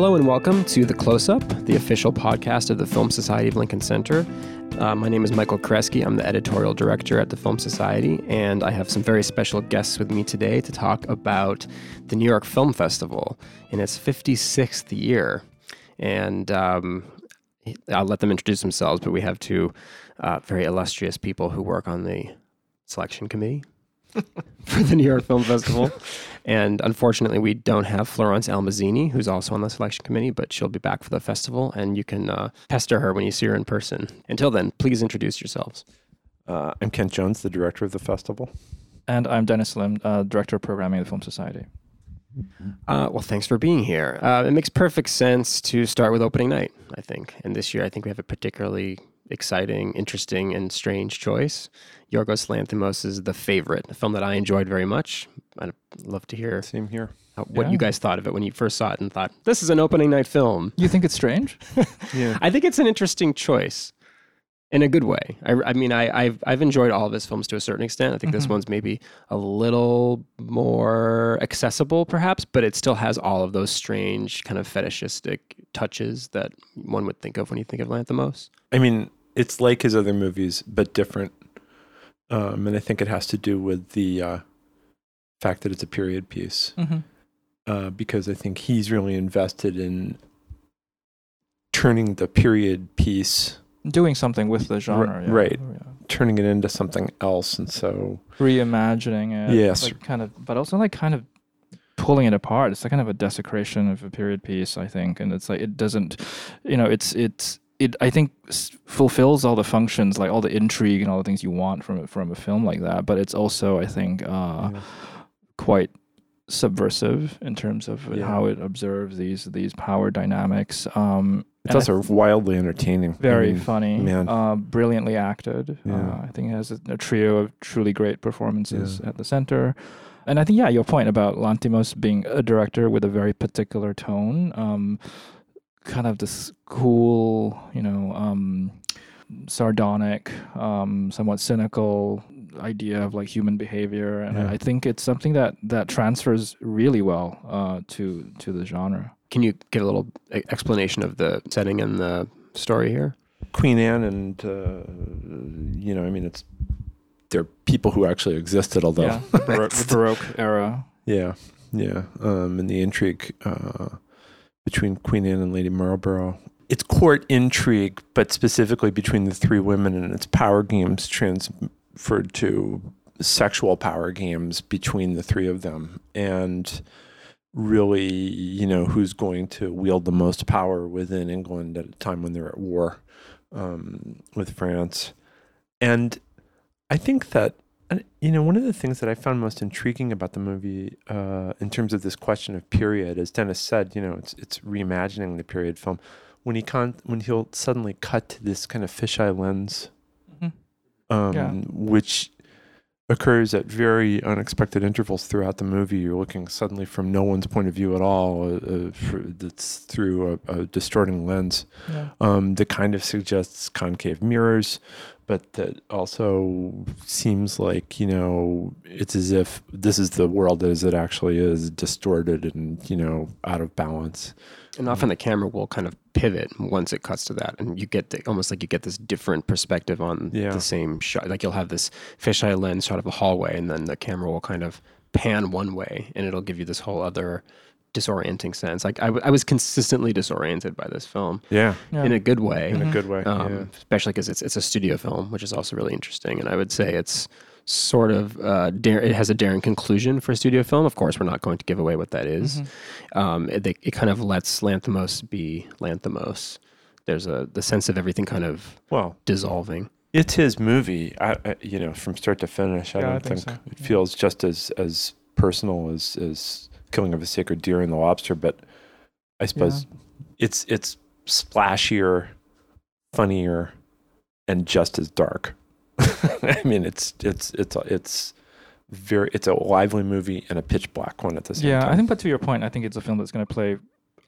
Hello and welcome to The Close-Up, the official podcast of the Film Society of Lincoln Center. My name is Michael Kreski. I'm the editorial director at the Film Society, and I have some very special guests with me today to talk about the New York Film Festival in its 56th year. And I'll let them introduce themselves, but we have two very illustrious people who work on the selection committee for the New York Film Festival. And unfortunately, we don't have Florence Almazini, who's also on the selection committee, but she'll be back for the festival, and you can pester her when you see her in person. Until then, please introduce yourselves. I'm Kent Jones, the director of the festival. And I'm Dennis Lim, director of programming of the Film Society. Well, thanks for being here. It makes perfect sense to start with opening night, I think. And this year, I think we have a particularly exciting, interesting, and strange choice. Yorgos Lanthimos is The Favorite, a film that I enjoyed very much. I'd love to hear what you guys thought of it when you first saw it and thought, this is an opening night film. You think it's strange? Yeah. I think it's an interesting choice in a good way. I mean, I've enjoyed all of his films to a certain extent. I think this one's maybe a little more accessible perhaps, but it still has all of those strange kind of fetishistic touches that one would think of when you think of Lanthimos. I mean, it's like his other movies, but different. And I think it has to do with the fact that it's a period piece, because I think he's really invested in turning the period piece, doing something with the genre, turning it into something else, and so reimagining it, but also like kind of pulling it apart. It's like kind of a desecration of a period piece, I think, and it's like it doesn't, It I think fulfills all the functions, like all the intrigue and all the things you want from a film like that. But it's also, I think, quite subversive in terms of how it observes these power dynamics. It's also wildly entertaining, very funny, brilliantly acted. Yeah. I think it has a trio of truly great performances at the center. And I think your point about Lanthimos being a director with a very particular tone. Kind of this cool, sardonic, somewhat cynical idea of like human behavior, and I think it's something that transfers really well to the genre. Can you give a little explanation of the setting and the story here? Queen Anne, and they're people who actually existed, although Baroque era. And the intrigue. Between Queen Anne and Lady Marlborough. It's court intrigue, but specifically between the three women, and its power games transferred to sexual power games between the three of them. And really, who's going to wield the most power within England at a time when they're at war with France. And I think that, one of the things that I found most intriguing about the movie, in terms of this question of period, as Dennis said, it's reimagining the period film. When he'll suddenly cut to this kind of fisheye lens, which occurs at very unexpected intervals throughout the movie. You're looking suddenly from no one's point of view at all. That's through a distorting lens, that kind of suggests concave mirrors, but that also seems like, it's as if this is the world as it actually is, distorted and, out of balance. And often the camera will kind of pivot once it cuts to that, and you get almost like this different perspective on the same shot. Like you'll have this fisheye lens shot of the hallway, and then the camera will kind of pan one way, and it'll give you this whole other disorienting sense. Like I was consistently disoriented by this film, in a good way. In a good way, especially because it's a studio film, which is also really interesting. And I would say it's sort of it has a daring conclusion for a studio film. Of course, we're not going to give away what that is. It kind of lets Lanthimos be Lanthimos. There's the sense of everything kind of dissolving. It's his movie, from start to finish. I think so. It feels just as personal as Killing of a Sacred Deer and the Lobster, but I suppose it's splashier, funnier, and just as dark. I mean, it's a lively movie and a pitch black one at the same time. I think, but to your point, I think it's a film that's going to play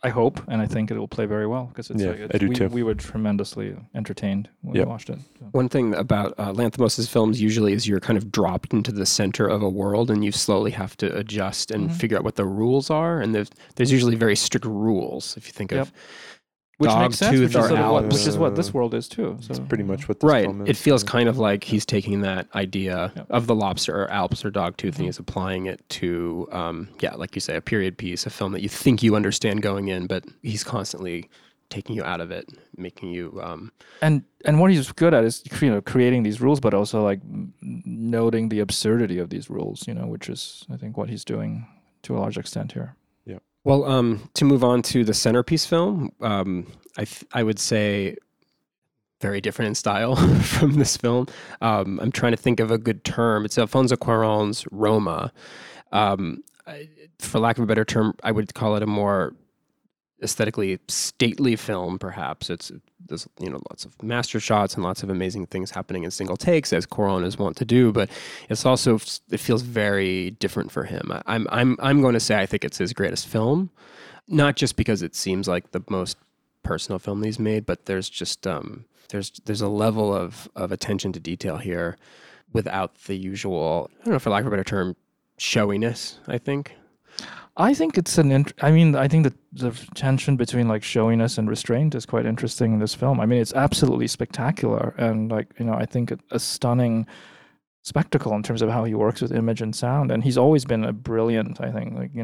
I hope, and I think it will play very well because it's, we were tremendously entertained when we watched it. So. One thing about Lanthimos' films usually is you're kind of dropped into the center of a world and you slowly have to adjust and figure out what the rules are. And there's usually very strict rules if you think of which makes sense, which is what this world is too. So. It's pretty much what this film is. It feels kind of like he's taking that idea of the lobster or Alps or dogtooth and he's applying it to, like you say, a period piece, a film that you think you understand going in, but he's constantly taking you out of it, making you... And what he's good at is creating these rules, but also like noting the absurdity of these rules, which is, I think, what he's doing to a large extent here. Well, to move on to the centerpiece film, I would say very different in style from this film. I'm trying to think of a good term. It's Alfonso Cuarón's Roma. For lack of a better term, I would call it a more aesthetically stately film, perhaps. There's lots of master shots and lots of amazing things happening in single takes, as Cuarón is wont to do. But it's also feels very different for him. I'm going to say I think it's his greatest film, not just because it seems like the most personal film he's made, but there's just there's a level of attention to detail here without the usual, I don't know, for lack of a better term, showiness. I think it's I think that the tension between like showiness and restraint is quite interesting in this film. I mean, it's absolutely spectacular, and I think a stunning spectacle in terms of how he works with image and sound. And he's always been a brilliant, I think,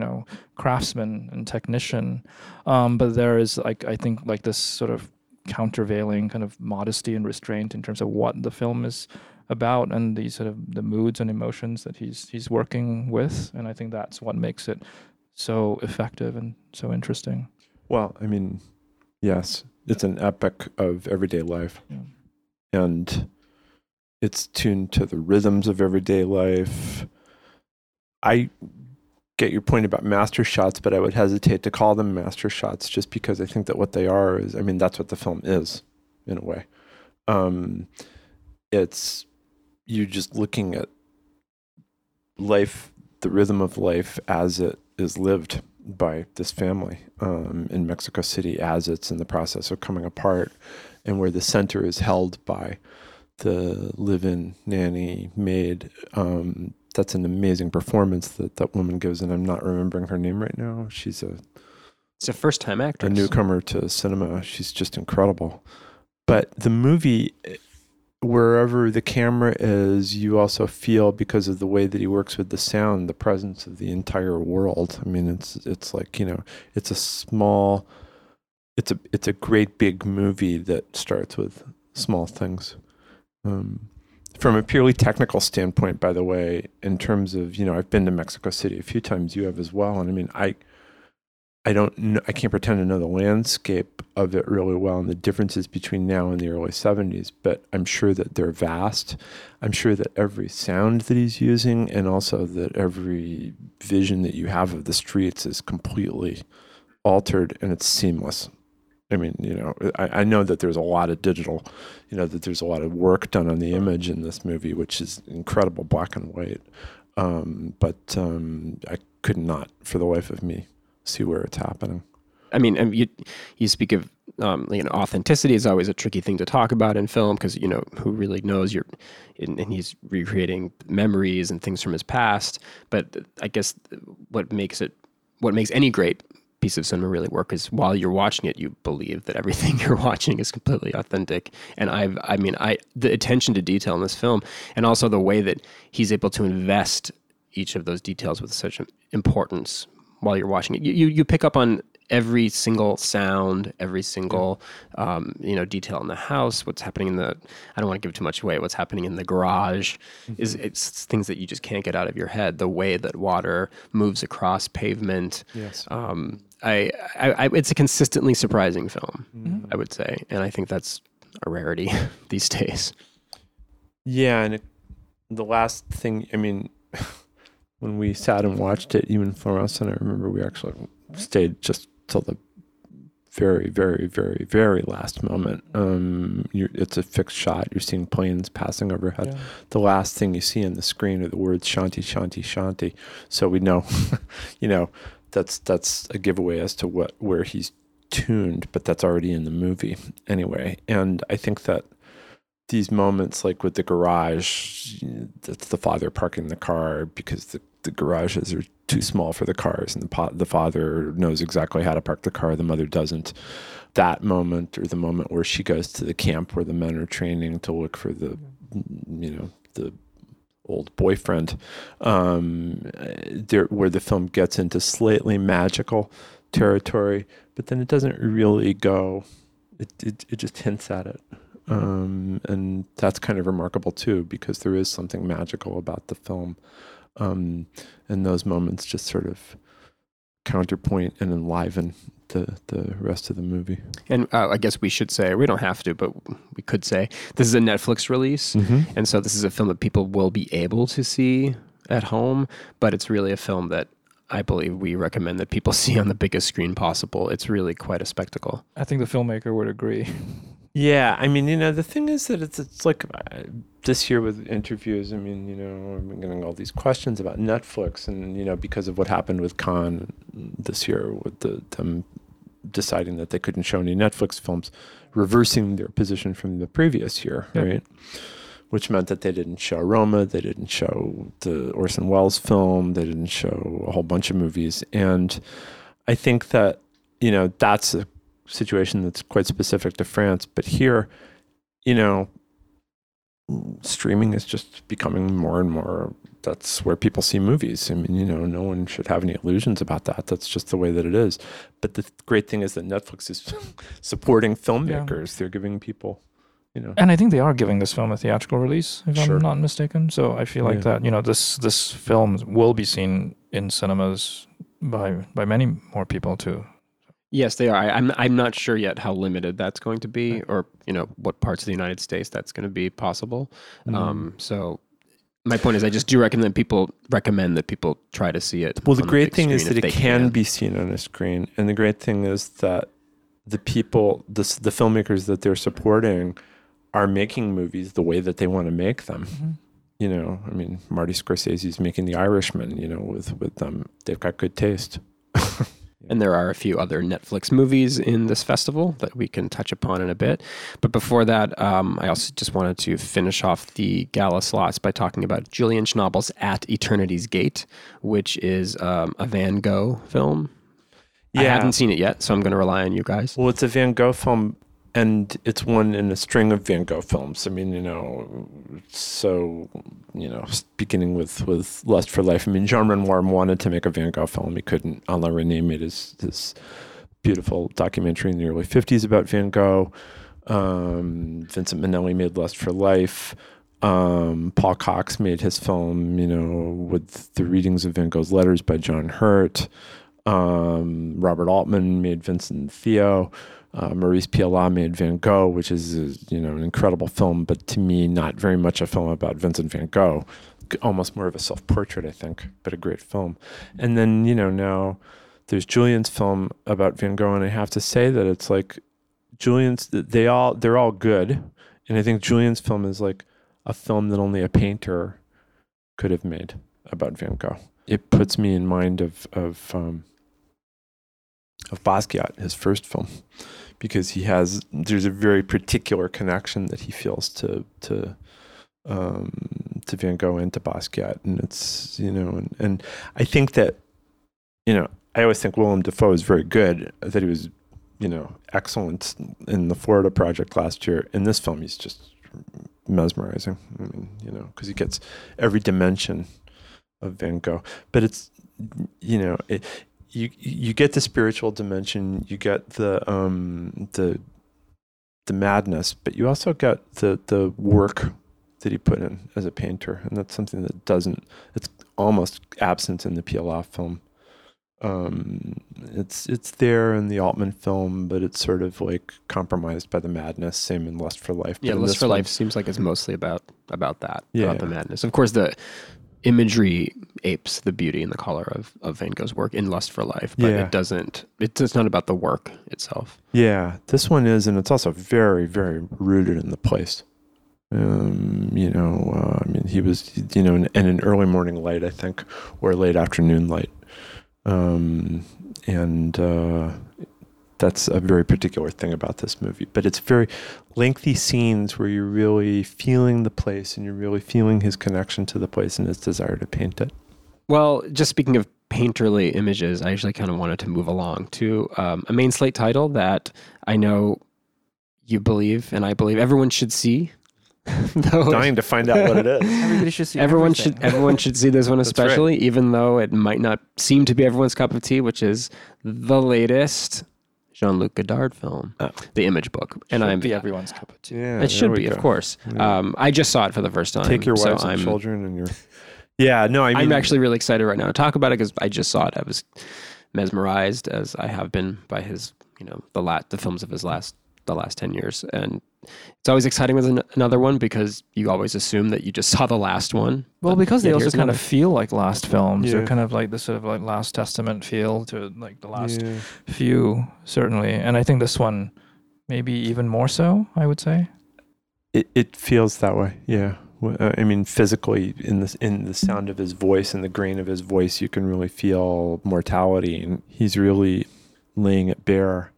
craftsman and technician. But there is I think this sort of countervailing kind of modesty and restraint in terms of what the film is about and the sort of the moods and emotions that he's working with, and I think that's what makes it so effective and so interesting. Well, I mean, yes, it's an epic of everyday life, and it's tuned to the rhythms of everyday life. I get your point about master shots, but I would hesitate to call them master shots just because I think that what they are is, that's what the film is, in a way. It's you just looking at life, the rhythm of life as it is lived by this family in Mexico City as it's in the process of coming apart, and where the center is held by the live-in nanny maid. That's an amazing performance that woman gives, and I'm not remembering her name right now. It's a first-time actress. A newcomer to cinema. She's just incredible. But the movie... wherever the camera is, you also feel, because of the way that he works with the sound, the presence of the entire world. It's like, it's a small, it's a great big movie that starts with small things. From a purely technical standpoint, by the way, in terms of, I've been to Mexico City a few times. You have as well, and I don't know, I can't pretend to know the landscape of it really well and the differences between now and the early 70s, but I'm sure that they're vast. I'm sure that every sound that he's using and also that every vision that you have of the streets is completely altered, and it's seamless. I know that there's a lot of digital, that there's a lot of work done on the image in this movie, which is incredible black and white. But I could not, for the life of me, see where it's happening. You speak of authenticity is always a tricky thing to talk about in film because who really knows and he's recreating memories and things from his past. But I guess what makes any great piece of cinema really work is while you're watching it, you believe that everything you're watching is completely authentic. And the attention to detail in this film, and also the way that he's able to invest each of those details with such importance. While you're watching it, you pick up on every single sound, every single detail in the house. What's happening in the I don't want to give too much away. What's happening in the garage it's things that you just can't get out of your head. The way that water moves across pavement. Yes. It's a consistently surprising film, I would say, and I think that's a rarity these days. Yeah, and the last thing, when we sat and watched it, you and Florence, and I remember we actually stayed just till the very, very, very, very last moment. It's a fixed shot. You're seeing planes passing overhead. Yeah. The last thing you see on the screen are the words "Shanti, Shanti, Shanti." So we know, that's a giveaway as to where he's tuned, but that's already in the movie anyway. And I think that these moments, like with the garage, that's the father parking the car because the garages are too small for the cars, and the father knows exactly how to park the car, the mother doesn't. That moment, or the moment where she goes to the camp where the men are training to look for the, you know, the old boyfriend, there, where the film gets into slightly magical territory, but then it doesn't really go. It just hints at it. And that's kind of remarkable too, because there is something magical about the film. And those moments just sort of counterpoint and enliven the rest of the movie. And I guess we should say, we don't have to, but we could say, this is a Netflix release. Mm-hmm. And so this is a film that people will be able to see at home, but it's really a film that I believe we recommend that people see on the biggest screen possible. It's really quite a spectacle. I think the filmmaker would agree. Yeah, I mean, you know, the thing is that it's like this year with interviews, I mean, you know, I'm getting all these questions about Netflix and, you know, because of what happened with Cannes this year with them deciding that they couldn't show any Netflix films, reversing their position from the previous year, right? Which meant that they didn't show Roma, they didn't show the Orson Welles film, they didn't show a whole bunch of movies. And I think that, you know, that's a situation that's quite specific to France, but here, you know, streaming is just becoming more and more, that's where people see movies. I mean, you know, no one should have any illusions about that. That's just the way that it is. But the great thing is that Netflix is supporting filmmakers. They're giving people, you know. And I think they are giving this film a theatrical release, if I'm not mistaken. So I feel like that, you know, this film will be seen in cinemas by many more people too. Yes, they are. I'm not sure yet how limited that's going to be, or you know what parts of the United States that's going to be possible. Mm-hmm. So my point is, I just do recommend that people try to see it. Well, the great thing is that it can be seen on a screen, and the great thing is that the people, the filmmakers that they're supporting, are making movies the way that they want to make them. Mm-hmm. You know, I mean, Marty Scorsese's making The Irishman. You know, with them, they've got good taste. And there are a few other Netflix movies in this festival that we can touch upon in a bit. But before that, I also just wanted to finish off the gala slots by talking about Julian Schnabel's At Eternity's Gate, which is a Van Gogh film. Yeah. I haven't seen it yet, so I'm going to rely on you guys. Well, it's a Van Gogh film, and it's one in a string of Van Gogh films. I mean, you know, so, you know, beginning with Lust for Life. I mean, Jean Renoir wanted to make a Van Gogh film. He couldn't. Alain Resnais made this beautiful documentary in the early 50s about Van Gogh. Vincent Minnelli made Lust for Life. Paul Cox made his film, you know, with the readings of Van Gogh's letters by John Hurt. Robert Altman made Vincent Theo. Maurice Pialat made Van Gogh, which is, you know, an incredible film, but to me, not very much a film about Vincent Van Gogh, almost more of a self-portrait, I think, but a great film. And then, you know, now there's Julian's film about Van Gogh, and I have to say that it's like Julian's, they're all good, and I think Julian's film is like a film that only a painter could have made about Van Gogh. It puts me in mind of Basquiat, his first film, because there's a very particular connection that he feels to Van Gogh and to Basquiat, and it's, you know, and I think that, you know, I always think Willem Dafoe is very good, that he was, you know, excellent in the Florida Project last year. In this film, he's just mesmerizing. I mean, you know, because he gets every dimension of Van Gogh, but it's, you know, You get the spiritual dimension, you get the madness, but you also get the work that he put in as a painter, and that's something that it's almost absent in the Pialat film. It's there in the Altman film, but it's sort of like compromised by the madness. Same in Lust for Life. Yeah, Lust for Life seems like it's mostly about that, about the madness. Of course, the imagery apes the beauty and the color of Van Gogh's work in Lust for Life, but it doesn't. It's not about the work itself. Yeah, this one is, and it's also very, very rooted in the place. You know, he was, you know, in an early morning light, I think, or late afternoon light, That's a very particular thing about this movie. But it's very lengthy scenes where you're really feeling the place and you're really feeling his connection to the place and his desire to paint it. Well, just speaking of painterly images, I actually kind of wanted to move along to a main slate title that I know you believe and I believe everyone should see. Dying to find out what it is. Everybody should see. Everyone should see this one, especially, right. Even though it might not seem to be everyone's cup of tea, which is the latest Jean-Luc Godard film, The Image Book. And should be everyone's cup of tea. Yeah, it should be, of course. Yeah. I just saw it for the first time. Take your wives and children and your... Yeah, no, I mean... I'm actually really excited right now to talk about it because I just saw it. I was mesmerized, as I have been, by his, the films of his the last 10 years. And it's always exciting with another one because you always assume that you just saw the last one. Well, because they also kind of feel like last films. Yeah. They're kind of like this sort of like Last Testament feel to like the last few, certainly. And I think this one, maybe even more so, I would say. It feels that way, yeah. I mean, physically, in the sound of his voice and the grain of his voice, you can really feel mortality. And he's really laying it bare.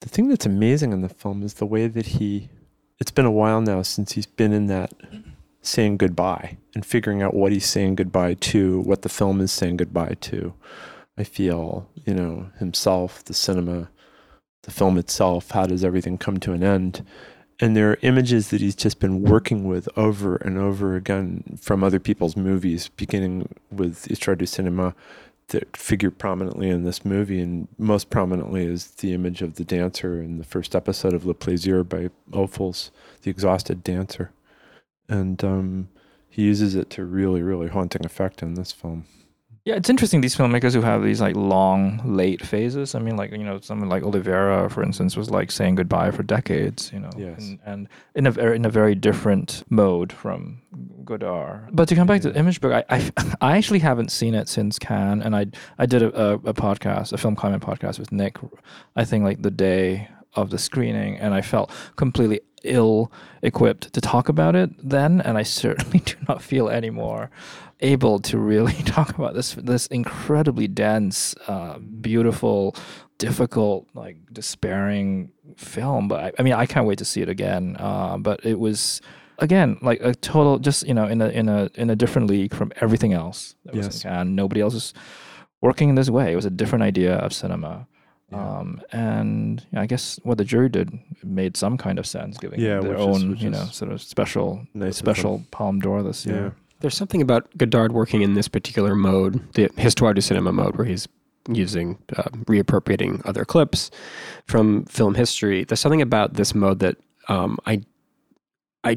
The thing that's amazing in the film is the way that it's been a while now since he's been in that saying goodbye and figuring out what he's saying goodbye to, what the film is saying goodbye to. I feel, himself, the cinema, the film itself, how does everything come to an end? And there are images that he's just been working with over and over again from other people's movies, beginning with Histoire du Cinéma, that figure prominently in this movie, and most prominently is the image of the dancer in the first episode of Le Plaisir by Ophuls, the exhausted dancer. And he uses it to really, really haunting effect in this film. Yeah, it's interesting, these filmmakers who have these like long, late phases. I mean, like, someone like Oliveira, for instance, was like saying goodbye for decades, Yes. And in a very different mode from Godard. But to come back to the Image Book, I actually haven't seen it since Cannes, and I did a podcast, a film comment podcast with Nick, I think like the day of the screening, and I felt completely ill-equipped to talk about it then, and I certainly do not feel anymore able to really talk about this incredibly dense, beautiful, difficult, like despairing film. But I can't wait to see it again. But it was, again, like a total, just in a different league from everything else. And nobody else is working in this way. It was a different idea of cinema. Yeah. And I guess what the jury did made some kind of sense, giving their own, sort of special Palme d'Or this year. Yeah. There's something about Godard working in this particular mode, the Histoire du Cinéma mode, where he's using, reappropriating other clips from film history. There's something about this mode that I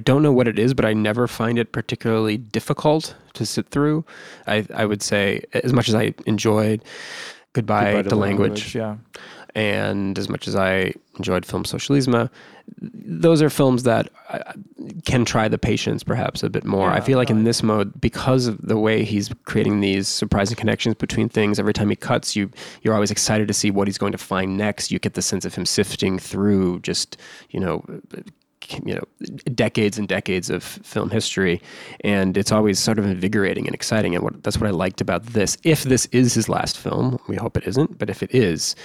don't know what it is, but I never find it particularly difficult to sit through. I would say, as much as I enjoyed Goodbye to Language, and as much as I enjoyed Film Socialisme, those are films that can try the patience perhaps a bit more. I feel like in this mode, because of the way he's creating these surprising connections between things, every time he cuts, you're always excited to see what he's going to find next. You get the sense of him sifting through just, decades and decades of film history, and it's always sort of invigorating and exciting, and that's what I liked about this. If this is his last film, we hope it isn't, but if it is,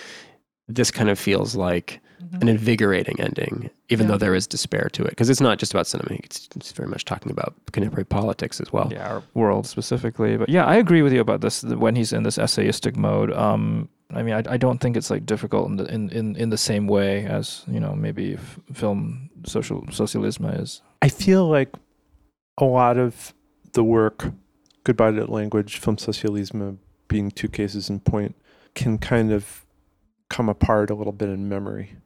this kind of feels like an invigorating ending, even though there is despair to it, because it's not just about cinema, it's very much talking about contemporary politics as well. Yeah, our world specifically. But yeah, I agree with you about this, when he's in this essayistic mode. I don't think it's like difficult in the same way as, maybe Film Socialisme is. I feel like a lot of the work, Goodbye to Language, Film Socialisme being two cases in point, can kind of come apart a little bit in memory.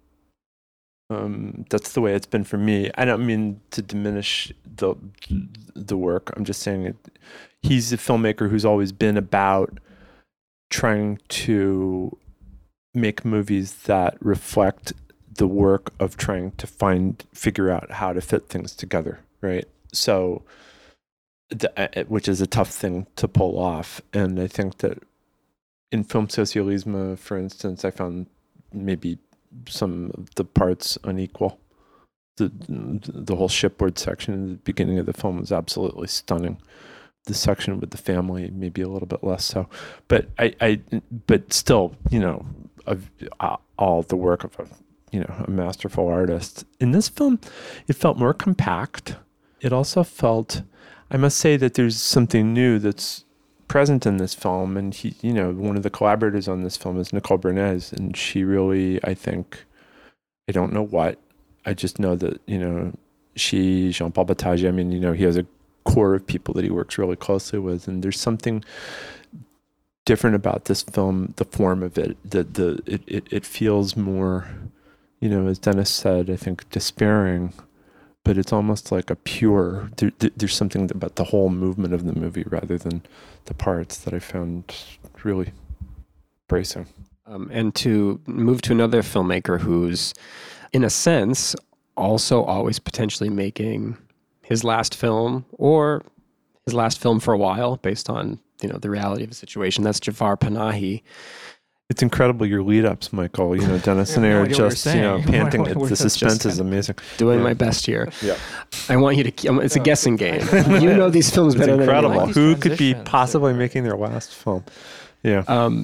That's the way it's been for me. I don't mean to diminish the work. I'm just saying he's a filmmaker who's always been about trying to make movies that reflect the work of trying to figure out how to fit things together, right? So, which is a tough thing to pull off. And I think that in Film Socialisme, for instance, I found maybe some of the parts unequal. The whole shipboard section in the beginning of the film was absolutely stunning. the section with the family, maybe a little bit less so, but but still, you know, all the work of a masterful artist. In this film, it felt more compact. It also felt, I must say that there's something new that's present in this film, and he, you know, one of the collaborators on this film is Nicole Bernays, and she really, I think, I don't know what, I just know that, you know, she, Jean-Paul Bataille, I mean, you know, he has a core of people that he works really closely with, and there's something different about this film, the form of it, that it feels more, you know, as Dennis said, I think despairing, but it's almost like a pure, there's something about the whole movement of the movie rather than the parts that I found really bracing. And to move to another filmmaker who's, in a sense, also always potentially making his last film or his last film for a while based on, you know, the reality of the situation. That's Jafar Panahi. It's incredible, your lead-ups, Michael. You know, Dennis and I are just, you know, panting. The suspense is amazing. Doing my best here. Yeah, I want you to. It's a guessing game. You know these films better than anyone. It's incredible. Who could be possibly making their last film? Yeah.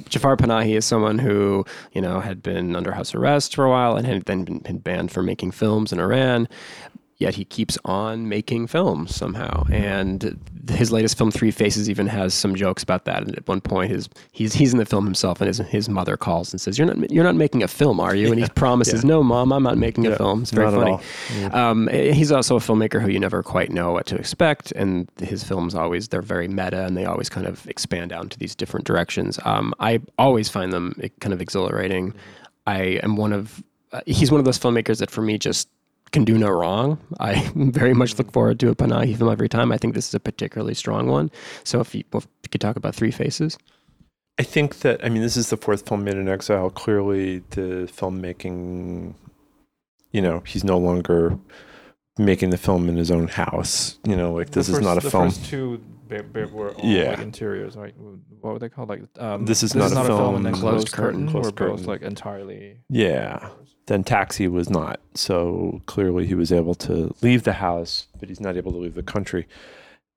Jafar Panahi is someone who, you know, had been under house arrest for a while and had then been banned from making films in Iran. Yet he keeps on making films somehow. And his latest film, Three Faces, even has some jokes about that. And at one point, he's in the film himself, and his mother calls and says, "You're not making a film, are you?" And he promises, "No, Mom, I'm not making a film." It's very funny. Yeah. He's also a filmmaker who you never quite know what to expect, and his films always, they're very meta, and they always kind of expand out into these different directions. I always find them kind of exhilarating. He's one of those filmmakers that for me just can do no wrong. I very much look forward to a Panahi film every time. I think this is a particularly strong one. So if you could talk about Three Faces. I think that, I mean, this is the fourth film made in exile. Clearly the filmmaking, you know, he's no longer making the film in his own house. You know, like this is not a film. The first two were all like interiors, right? What were they called? Like This is not a film. And then Closed Curtain. Both like entirely. Yeah. Then Taxi was not. So clearly he was able to leave the house, but he's not able to leave the country.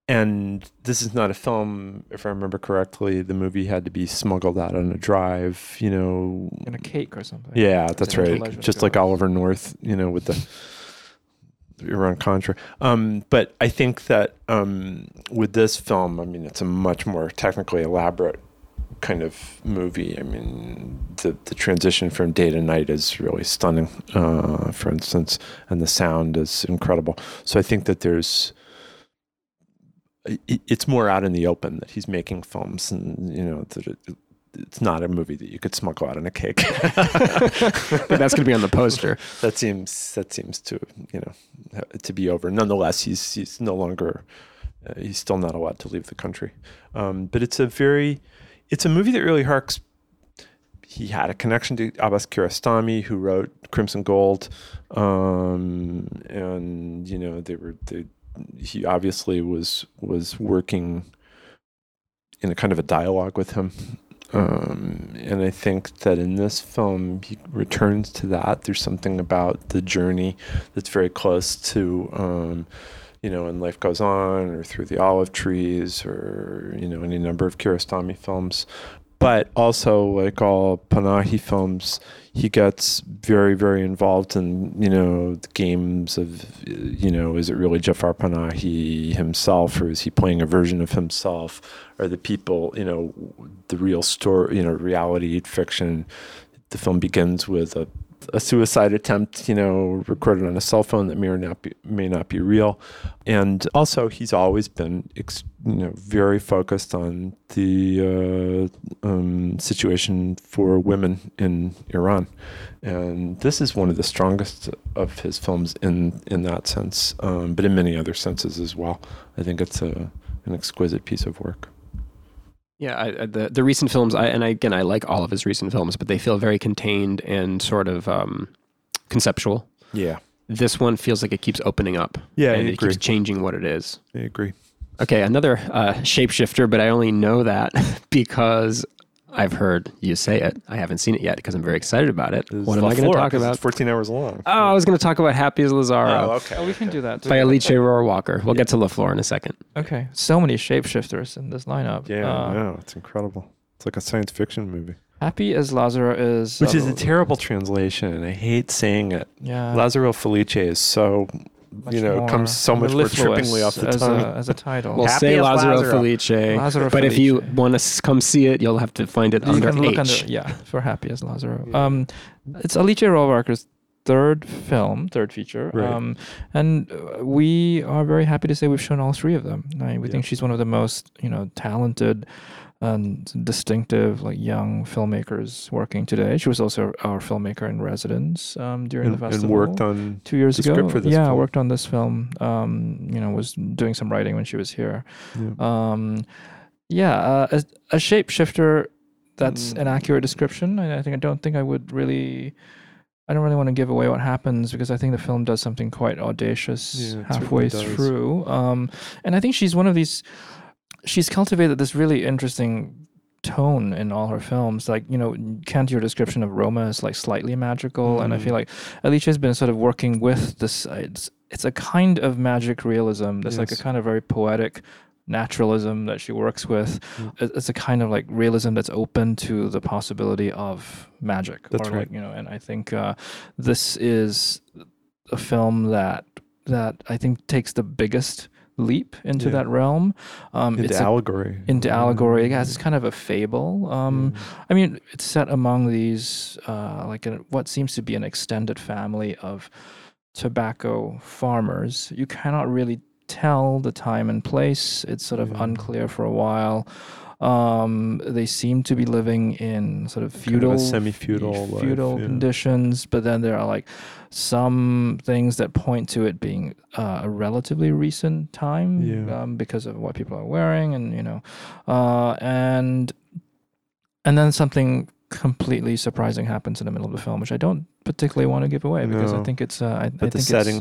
And this is not a film, if I remember correctly, the movie had to be smuggled out on a drive, you know. In a cake or something. Yeah, that's right. Just like Oliver North, you know, with the Iran-Contra. But I think that with this film, I mean, it's a much more technically elaborate kind of movie. I mean, the transition from day to night is really stunning, for instance, and the sound is incredible. So I think that it's more out in the open that he's making films, and, you know, that it's not a movie that you could smuggle out in a cake. But that's going to be on the poster. That seems to, you know, to be over. Nonetheless, he's no longer, he's still not allowed to leave the country. But it's a movie that really harks. He had a connection to Abbas Kiarostami, who wrote Crimson Gold, and you know he obviously was working in a kind of a dialogue with him, and I think that in this film he returns to that. There's something about the journey that's very close to. You know, And Life Goes On, or Through the Olive Trees, or, you know, any number of Kiarostami films. But also, like all Panahi films, he gets very, very involved in, you know, the games of, you know, is it really Jafar Panahi himself, or is he playing a version of himself? Are the people, you know, the real story, you know, reality, fiction? The film begins with a suicide attempt, you know, recorded on a cell phone that may or may not be real. And also he's always been, you know, very focused on the situation for women in Iran. And this is one of the strongest of his films in that sense, but in many other senses as well. I think it's an exquisite piece of work. Yeah, the recent films, I like all of his recent films, but they feel very contained and sort of conceptual. Yeah. This one feels like it keeps opening up. Yeah, and it keeps changing what it is. I agree. Okay, another shapeshifter, but I only know that because I've heard you say it. I haven't seen it yet because I'm very excited about it. What am I going to talk about? It's 14 hours long. Oh, I was going to talk about Happy as Lazzaro. Oh, okay. Oh, we can do that. By Alice Rohr Walker. We'll get to LaFleur in a second. Okay. So many shapeshifters in this lineup. Yeah, I know. It's incredible. It's like a science fiction movie. Happy as Lazzaro is... Which is a terrible translation, and I hate saying it. Yeah. Lazzaro Felice is so... Much comes so much more trippingly off the tongue as a title. We'll say Lazzaro Felice, but if you want to come see it, you'll have to find it for Happy as Lazzaro. Yeah. It's Alice Rohr Walker's third feature, right. And we are very happy to say we've shown all three of them. We think she's one of the most talented and distinctive young filmmakers working today. She was also our filmmaker in residence during the festival. And worked on 2 years ago. Script for this film. Worked on this film. Was doing some writing when she was here. Yeah, a shapeshifter. That's an accurate description. And I don't really want to give away what happens because I think the film does something quite audacious halfway through. And I think she's one of these. She's cultivated this really interesting tone in all her films. Kent, your description of Roma is slightly magical. Mm. And I feel like Alice has been sort of working with this. It's a kind of magic realism. That's a kind of very poetic naturalism that she works with. Mm. It's a kind of realism that's open to the possibility of magic. That's right. And I think this is a film that I think takes the biggest leap into that realm, into allegory. It has this kind of a fable. I mean, it's set among these what seems to be an extended family of tobacco farmers. You cannot really tell the time and place. It's sort of unclear for a while. They seem to be living in sort of feudal, kind of semi-feudal conditions, but then there are some things that point to it being a relatively recent time because of what people are wearing, and and then something completely surprising happens in the middle of the film, which I don't particularly want to give away because I think it's the setting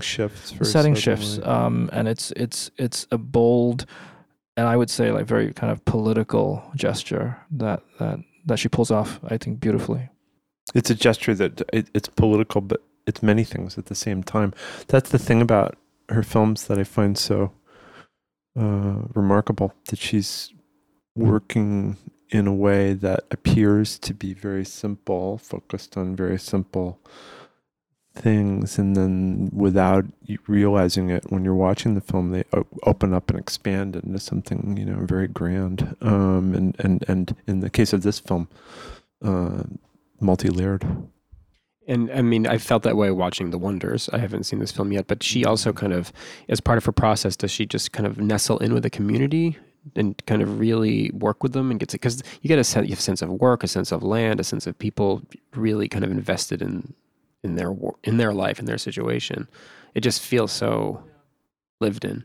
shifts, and it's a bold. And I would say very kind of political gesture that she pulls off, I think, beautifully. It's a gesture that it's political, but it's many things at the same time. That's the thing about her films that I find so remarkable, that she's working in a way that appears to be very simple, focused on very simple things, and then without realizing it, when you're watching the film, they open up and expand into something very grand, and in the case of this film, multi-layered. And I mean, I felt that way watching The Wonders. I haven't seen this film yet, but she also kind of, as part of her process, does she just kind of nestle in with the community and kind of really work with them and get it, because you get you have a sense of work, a sense of land, a sense of people really kind of invested in their life, in their situation. It just feels so lived in.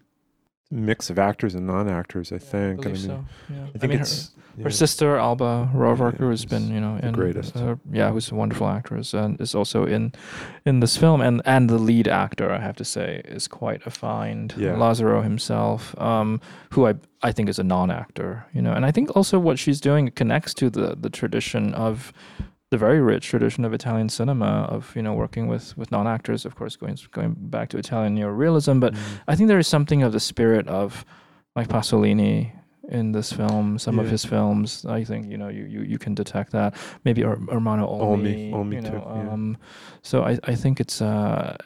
Mix of actors and non-actors, I think. Her sister Alba Rohr Walker has been, the greatest. Who's a wonderful actress and is also in this film, and the lead actor, I have to say, is quite a find. Yeah. Lazzaro himself, who I think is a non-actor, and I think also what she's doing connects to the tradition of. The very rich tradition of Italian cinema, of working with non-actors, of course, going back to Italian neorealism. But I think there is something of the spirit of Pasolini in this film. Some of his films, I think, you can detect that. Maybe Ermanno Olmi too. So I think it's, and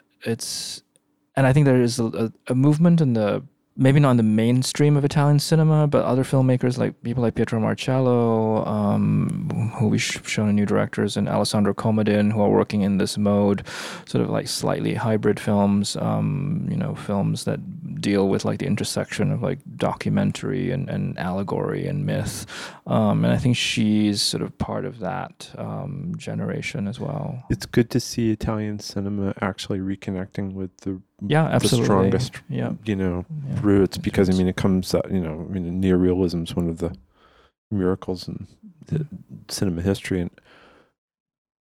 I think there is a movement in the. Maybe not in the mainstream of Italian cinema, but other filmmakers like Pietro Marcello, who we've shown in New Directors, and Alessandro Comodin, who are working in this mode, sort of slightly hybrid films, films that deal with the intersection of documentary and allegory and myth. And I think she's sort of part of that generation as well. It's good to see Italian cinema actually reconnecting with the absolutely. The strongest, roots, because it comes out, neorealism is one of the miracles in the cinema history, and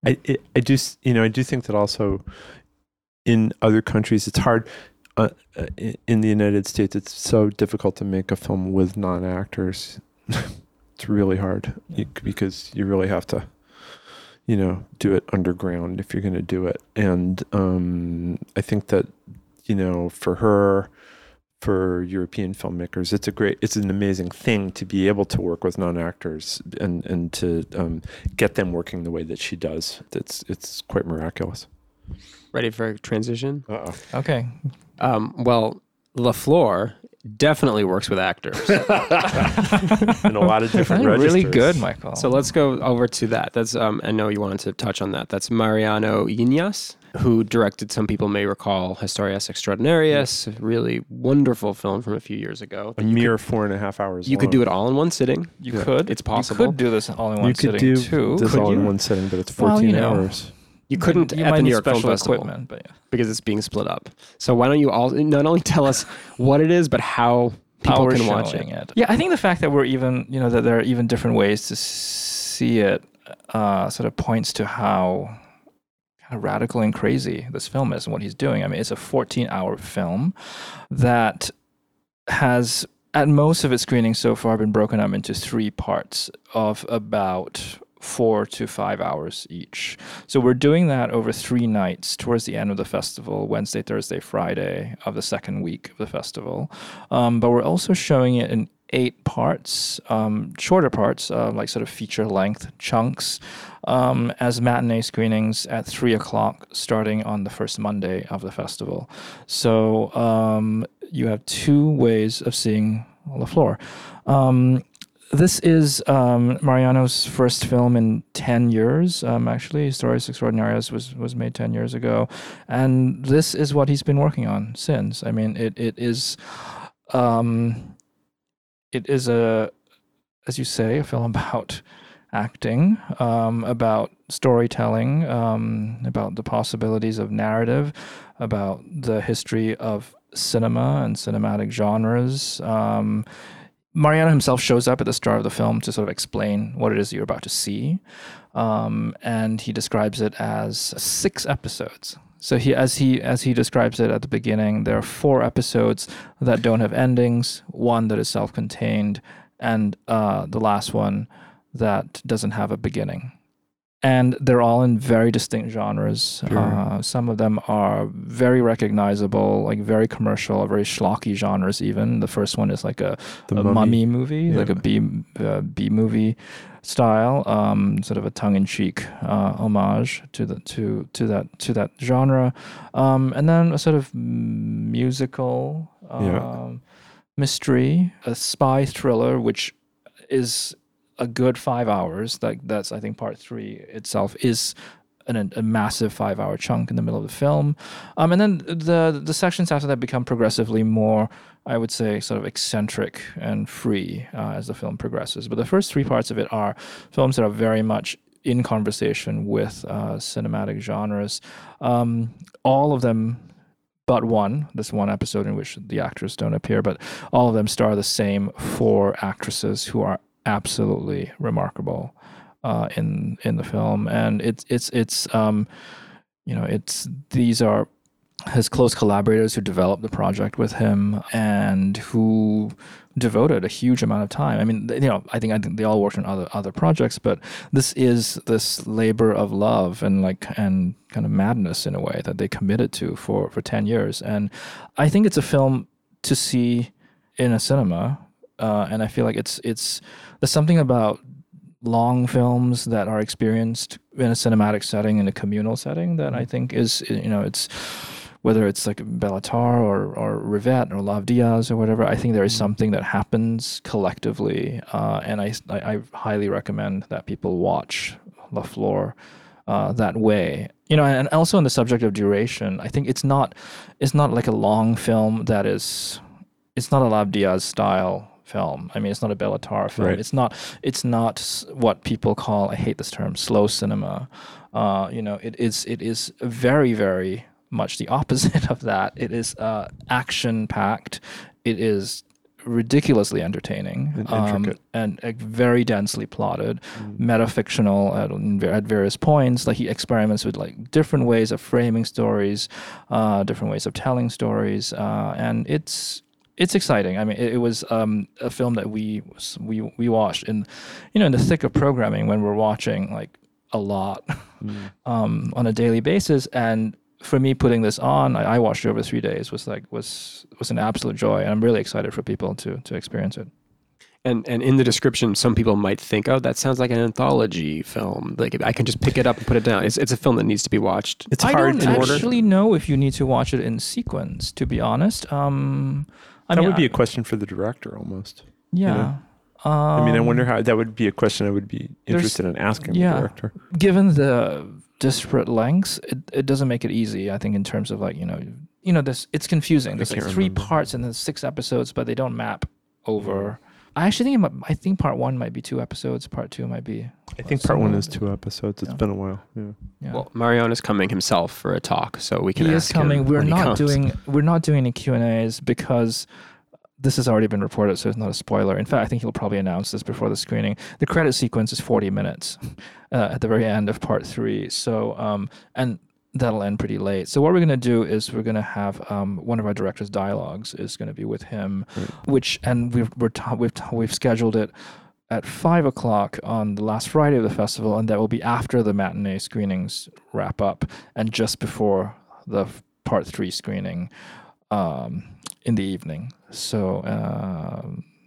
I do think that also in other countries it's hard. In the United States, it's so difficult to make a film with non-actors. It's really hard because you really have to, you know, do it underground if you're going to do it. And I think that, you know, for her, for European filmmakers, it's an amazing thing to be able to work with non-actors and to get them working the way that she does. It's quite miraculous. Ready for a transition? Uh-oh. Okay. Well, LaFleur definitely works with actors. In a lot of different registers. Really good, Michael. So let's go over to that. That's I know you wanted to touch on that. That's Mariano Llinás, who directed, some people may recall, Historias Extraordinarias, a really wonderful film from a few years ago. A mere 4.5 hours You long. Could do it all in one sitting. You could. It's possible. You could do this all in one sitting, too. You could do this all in one sitting, but it's 14 hours. You couldn't at the New York Film Festival because it's being split up. So why don't you all not only tell us what it is, but how people can watch it. Yeah, I think the fact that we're even, you know, that there are even different ways to see it sort of points to how radical and crazy this film is and what he's doing. I mean, it's a 14-hour film that has, at most of its screenings so far, been broken up into three parts of about 4 to 5 hours each. So we're doing that over 3 nights towards the end of the festival, Wednesday, Thursday, Friday of the second week of the festival. But we're also showing it in 8 parts, shorter parts, like sort of feature-length chunks, as matinee screenings at 3 o'clock starting on the first Monday of the festival. So you have 2 ways of seeing LaFleur. This is Mariano's first film in 10 years, actually. Historias Extraordinarias was made 10 years ago. And this is what he's been working on since. I mean, it is a, as you say, a film about acting, about storytelling, about the possibilities of narrative, about the history of cinema and cinematic genres. Mariano himself shows up at the start of the film to sort of explain what it is you're about to see. And he describes it as 6 episodes. So as he describes it at the beginning, there are 4 episodes that don't have endings, 1 that is self-contained, and the last one that doesn't have a beginning. And they're all in very distinct genres. Sure. Some of them are very recognizable, like very commercial, or very schlocky genres even. The first one is like a mummy movie, like a B-movie style, sort of a tongue-in-cheek homage to that genre. And then a sort of musical mystery, a spy thriller, which is a good 5 hours. That's I think part 3 itself is a massive 5 hour chunk in the middle of the film, and then the sections after that become progressively more, I would say, sort of eccentric and free as the film progresses. But the first 3 parts of it are films that are very much in conversation with cinematic genres, all of them but one, this one episode in which the actors don't appear, but all of them star the same 4 actresses who are absolutely remarkable in the film. And these are his close collaborators who developed the project with him and who devoted a huge amount of time. I mean, I think they all worked on other projects, but this is this labor of love and kind of madness in a way that they committed to for 10 years. And I think it's a film to see in a cinema. And I feel like it's there's something about long films that are experienced in a cinematic setting, in a communal setting, that I think is, you know, it's whether it's like Bellatar or Rivette or Love Diaz or whatever. I think there is something that happens collectively, and I highly recommend that people watch LaFleur that way. You know, and also on the subject of duration, I think it's not like a long film that is. It's not a Love Diaz style film. I mean, it's not a Bellatar film. Right. It's not what people call, I hate this term, slow cinema. It is very, very much the opposite of that. It is action packed. It is ridiculously entertaining and intricate, and very densely plotted, metafictional at various points. Like he experiments with like different ways of framing stories, different ways of telling stories, and it's it's exciting. I mean, it was a film that we watched in, you know, in the thick of programming when we're watching like a lot on a daily basis. And for me, putting this on, I watched it over 3 days. Was an absolute joy, and I'm really excited for people to experience it. And in the description, some people might think, "Oh, that sounds like an anthology film. Like I can just pick it up and put it down." It's a film that needs to be watched. It's hard in order. I don't actually know if you need to watch it in sequence, to be honest. That would be a question for the director, almost. Yeah. You know? I wonder how that would be a question I would be interested in asking the director. Given the disparate lengths, it doesn't make it easy. I think in terms of like you know this, it's confusing. There's like three parts and then 6 episodes, but they don't map over. I actually think I think part one might be 2 episodes. Part two might be... I think part one is 2 episodes. It's been a while. Yeah. Yeah. Well, Mariano's coming himself for a talk, so we can ask him. He is coming. We're not doing any Q&As because this has already been reported, so it's not a spoiler. In fact, I think he'll probably announce this before the screening. The credit sequence is 40 minutes at the very end of part 3. So, and that'll end pretty late. So what we're going to do is we're going to have one of our director's dialogues is going to be with him, we've scheduled it at 5:00 on the last Friday of the festival, and that will be after the matinee screenings wrap up and just before the part 3 screening in the evening. So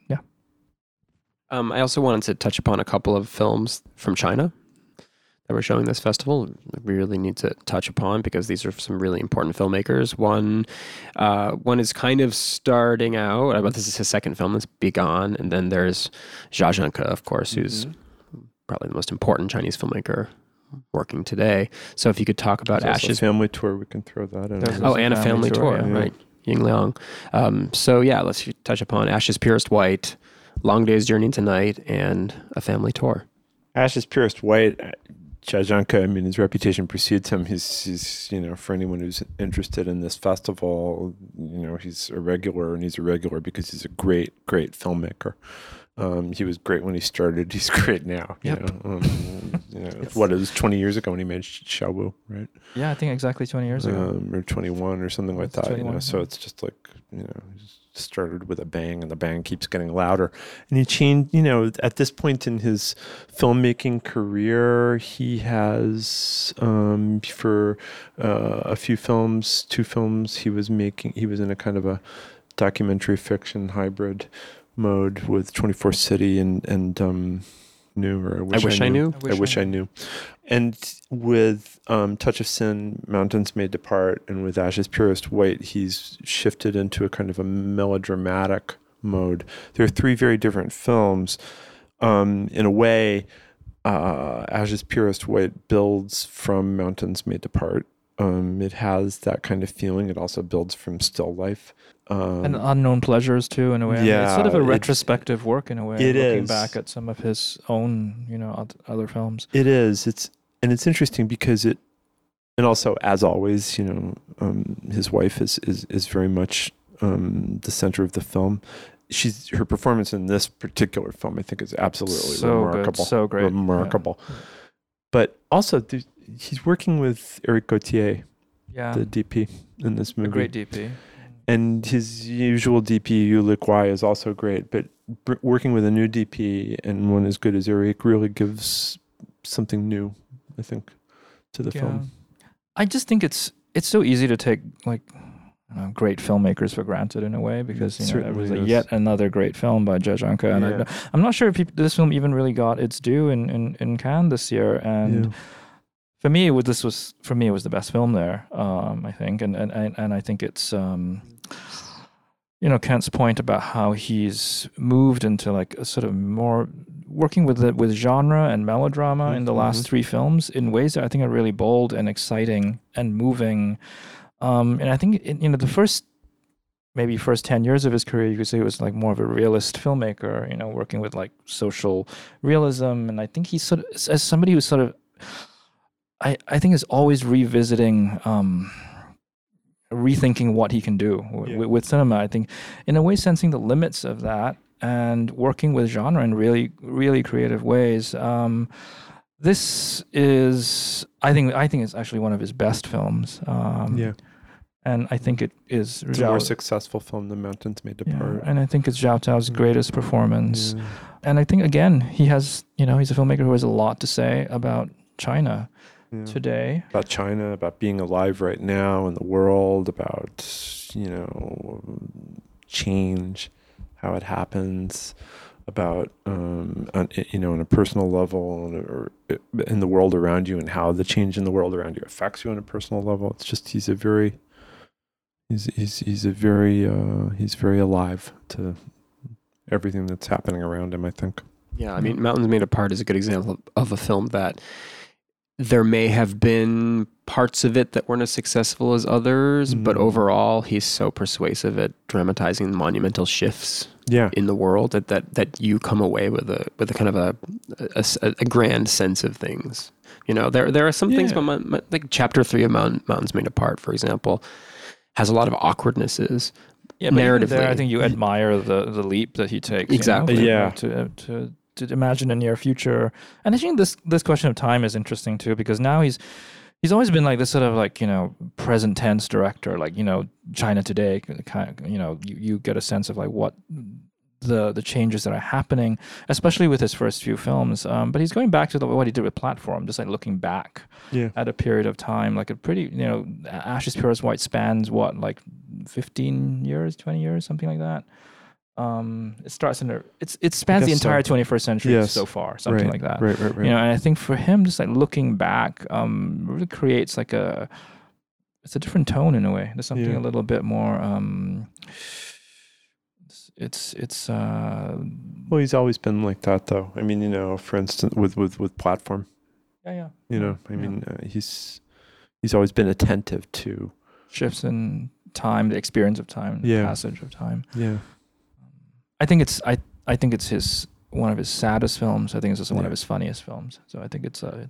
yeah. I also wanted to touch upon a couple of films from China that we're showing this festival. We really need to touch upon because these are some really important filmmakers. One is kind of starting out, but this is his second film, it's Begon, and then there's Jia Zhangke, of course, who's probably the most important Chinese filmmaker working today. So if you could talk about Ash's Family Tour, we can throw that in. And A Family Tour, right? Ying Liang. Let's touch upon Ash is Purest White, Long Day's Journey Into Night, and A Family Tour. Ash is Purest White. Jia Zhangke, his reputation precedes him. He's for anyone who's interested in this festival, he's a regular, and he's a regular because he's a great, great filmmaker. He was great when he started. He's great now. What it was 20 years ago when he made Shaowu, right? Yeah, I think exactly 20 years ago. Or 21 or something like that. So it's just like, he started with a bang, and the bang keeps getting louder. And he changed, at this point in his filmmaking career, he has, for a few films, 2 films, he was in a kind of a documentary fiction hybrid mode with 24 City and New, or I Wish I Knew. And with Touch of Sin, Mountains May Depart, and with Ash is Purest White, he's shifted into a kind of a melodramatic mode. There are 3 very different films. In a way, Ash is Purest White builds from Mountains May Depart. It has that kind of feeling. It also builds from Still Life. And Unknown Pleasures, too, in a way. Yeah, it's sort of a retrospective work, in a way. It is. Looking back at some of his own, other films. It is. It's interesting because it... And also, as always, his wife is very much the center of the film. Her performance in this particular film, I think, is absolutely remarkable. Good, so great. Remarkable. Yeah. But also... He's working with Eric Gautier, the DP in this movie. A great DP. And his usual DP, Yu Lik Wai, is also great. But working with a new DP and one as good as Eric really gives something new, I think, to the film. I just think it's so easy to take great filmmakers for granted in a way because there was yet another great film by Jia Zhangke. And I'm not sure if this film even really got its due in Cannes this year. And... Yeah. For me, it was the best film there, I think, and I think it's Kent's point about how he's moved into like a sort of more working with genre and melodrama in the last 3 films in ways that I think are really bold and exciting and moving, and I think the first 10 years of his career, you could say he was like more of a realist filmmaker, working with like social realism, and I think he's sort of as somebody who's sort of I think is always revisiting, rethinking what he can do with cinema. I think, in a way, sensing the limits of that and working with genre in really, really creative ways. This is, I think it's actually one of his best films. And I think it is... It's a more successful film than Mountains May Depart. Yeah, and I think it's Zhao Tao's greatest performance. Yeah. And I think, again, he has, you know, he's a filmmaker who has a lot to say about China today. About China, about being alive right now in the world, about, you know, change, how it happens, about, you know, on a personal level or in the world around you and how the change in the world around you affects you on a personal level. It's just, he's very alive to everything that's happening around him, I think. Yeah, I mean, Mountains May Depart is a good example of a film that there may have been parts of it that weren't as successful as others, but overall, he's so persuasive at dramatizing the monumental shifts in the world that you come away with a kind of a grand sense of things. You know, there are some things, but like Chapter 3 of Mountains May Depart, for example, has a lot of awkwardnesses. Yeah, but narratively, there, I think you admire the leap that he takes. Exactly. You know, to imagine a near future, and I think this question of time is interesting too, because now he's always been like this sort of like, you know, present tense director, like, you know, China today, kind of, you know, you get a sense of like what the changes that are happening, especially with his first few films. But he's going back to what he did with Platform, just like looking back at a period of time, like a pretty, you know, Ash is Purest White spans what, like 15 years, 20 years, something like that. It starts it spans the entire 21st century so far, something like that. Right. You know, and I think for him, just like looking back, really creates like it's a different tone in a way. There's something a little bit more. Well, he's always been like that, though. I mean, you know, for instance, with Platform. Yeah. You know, I mean, he's always been attentive to shifts in time, the experience of time, the passage of time. Yeah. I think it's his one of his saddest films. I think it's also one of his funniest films. So I think it's I'm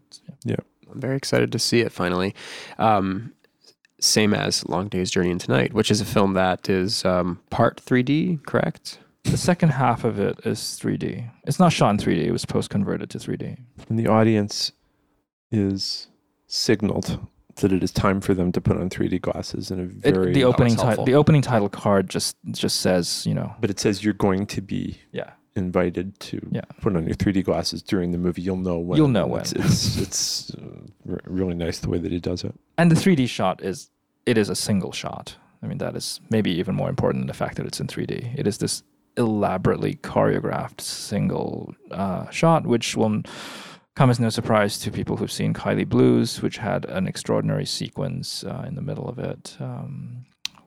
very excited to see it finally. Same as Long Day's Journey Into Night, which is a film that is part 3D, correct? The second half of it is 3D. It's not shot in 3D. It was post-converted to 3D. And the audience is signaled that it is time for them to put on 3D glasses in a very... The opening title card just says, you know... But it says you're going to be invited to put on your 3D glasses during the movie. You'll know when. It's really nice the way that he does it. And the 3D shot is a single shot. I mean, that is maybe even more important than the fact that it's in 3D. It is this elaborately choreographed single shot, which will... come as no surprise to people who've seen Kylie Blues, which had an extraordinary sequence in the middle of it,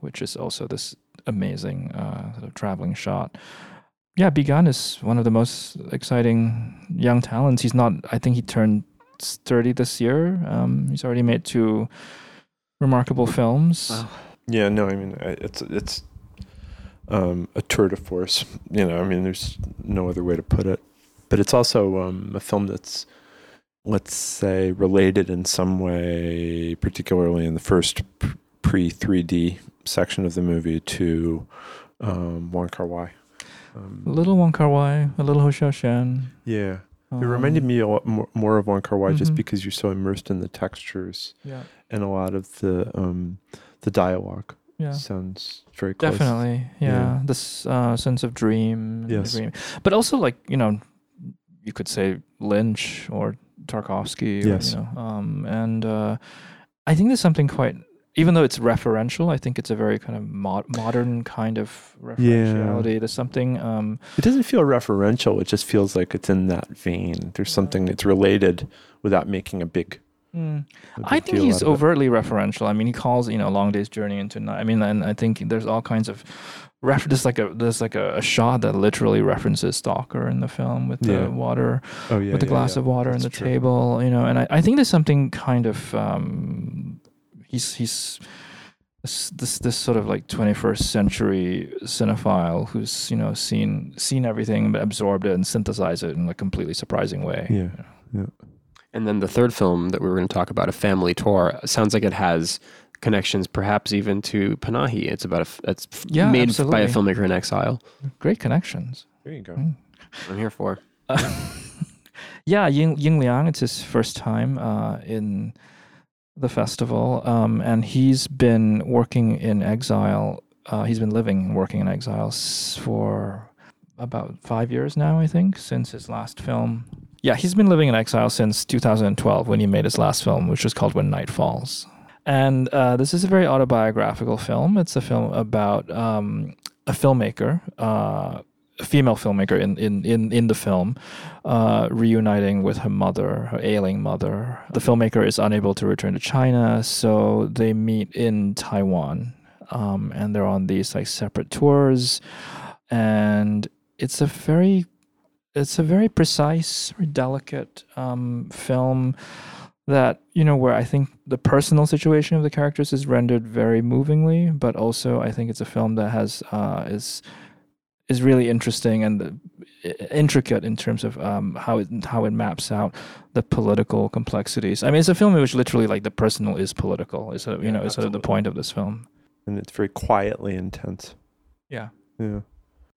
which is also this amazing sort of traveling shot. Yeah, Begun is one of the most exciting young talents. I think he turned 30 this year. He's already made 2 remarkable films. Wow. Yeah, no, I mean, it's a tour de force. You know, I mean, there's no other way to put it. But it's also a film that's, let's say, related in some way, particularly in the first pre-3D section of the movie, to Wong Kar-wai. A little Wong Kar-wai, a little Ho Xiaoshan. Yeah. It reminded me a lot more of Wong Kar-wai just because you're so immersed in the textures and a lot of the dialogue. Yeah, sounds very close. Definitely, yeah. This sense of dream. Yes. But also, like, you know, you could say Lynch or Tarkovsky. Yes. Or, you know, I think there's something quite, even though it's referential, I think it's a very kind of modern kind of referentiality. Yeah. There's something... it doesn't feel referential. It just feels like it's in that vein. There's something that's related without making a big... I think he's overtly referential. I mean, he calls, you know, Long Day's Journey Into Night. I mean, and I think there's all kinds of references. There's like a shot that literally references Stalker in the film with the water, with the glass of water and the table. You know, and I think there's something kind of he's this sort of like 21st century cinephile who's, you know, seen everything but absorbed it and synthesized it in a completely surprising way. Yeah, you know? Yeah. And then the third film that we were going to talk about, A Family Tour, sounds like it has connections perhaps even to Panahi. It's made by a filmmaker in exile. Great connections. There you go. I'm here for. Ying Liang, it's his first time in the festival, and he's been working in exile. He's been living and working in exile for about 5 years now, I think, since his last film. Yeah, he's been living in exile since 2012 when he made his last film, which was called When Night Falls. And this is a very autobiographical film. It's a film about a filmmaker, a female filmmaker in the film, reuniting with her mother, her ailing mother. The filmmaker is unable to return to China, so they meet in Taiwan. And they're on these like separate tours, and it's a very precise, very delicate film that, you know, where I think the personal situation of the characters is rendered very movingly, but also I think it's a film that has is really interesting and intricate in terms of how it maps out the political complexities. I mean, it's a film in which literally like the personal is political. Is sort of, you know, is sort of the point of this film. And it's very quietly intense. Yeah. Yeah.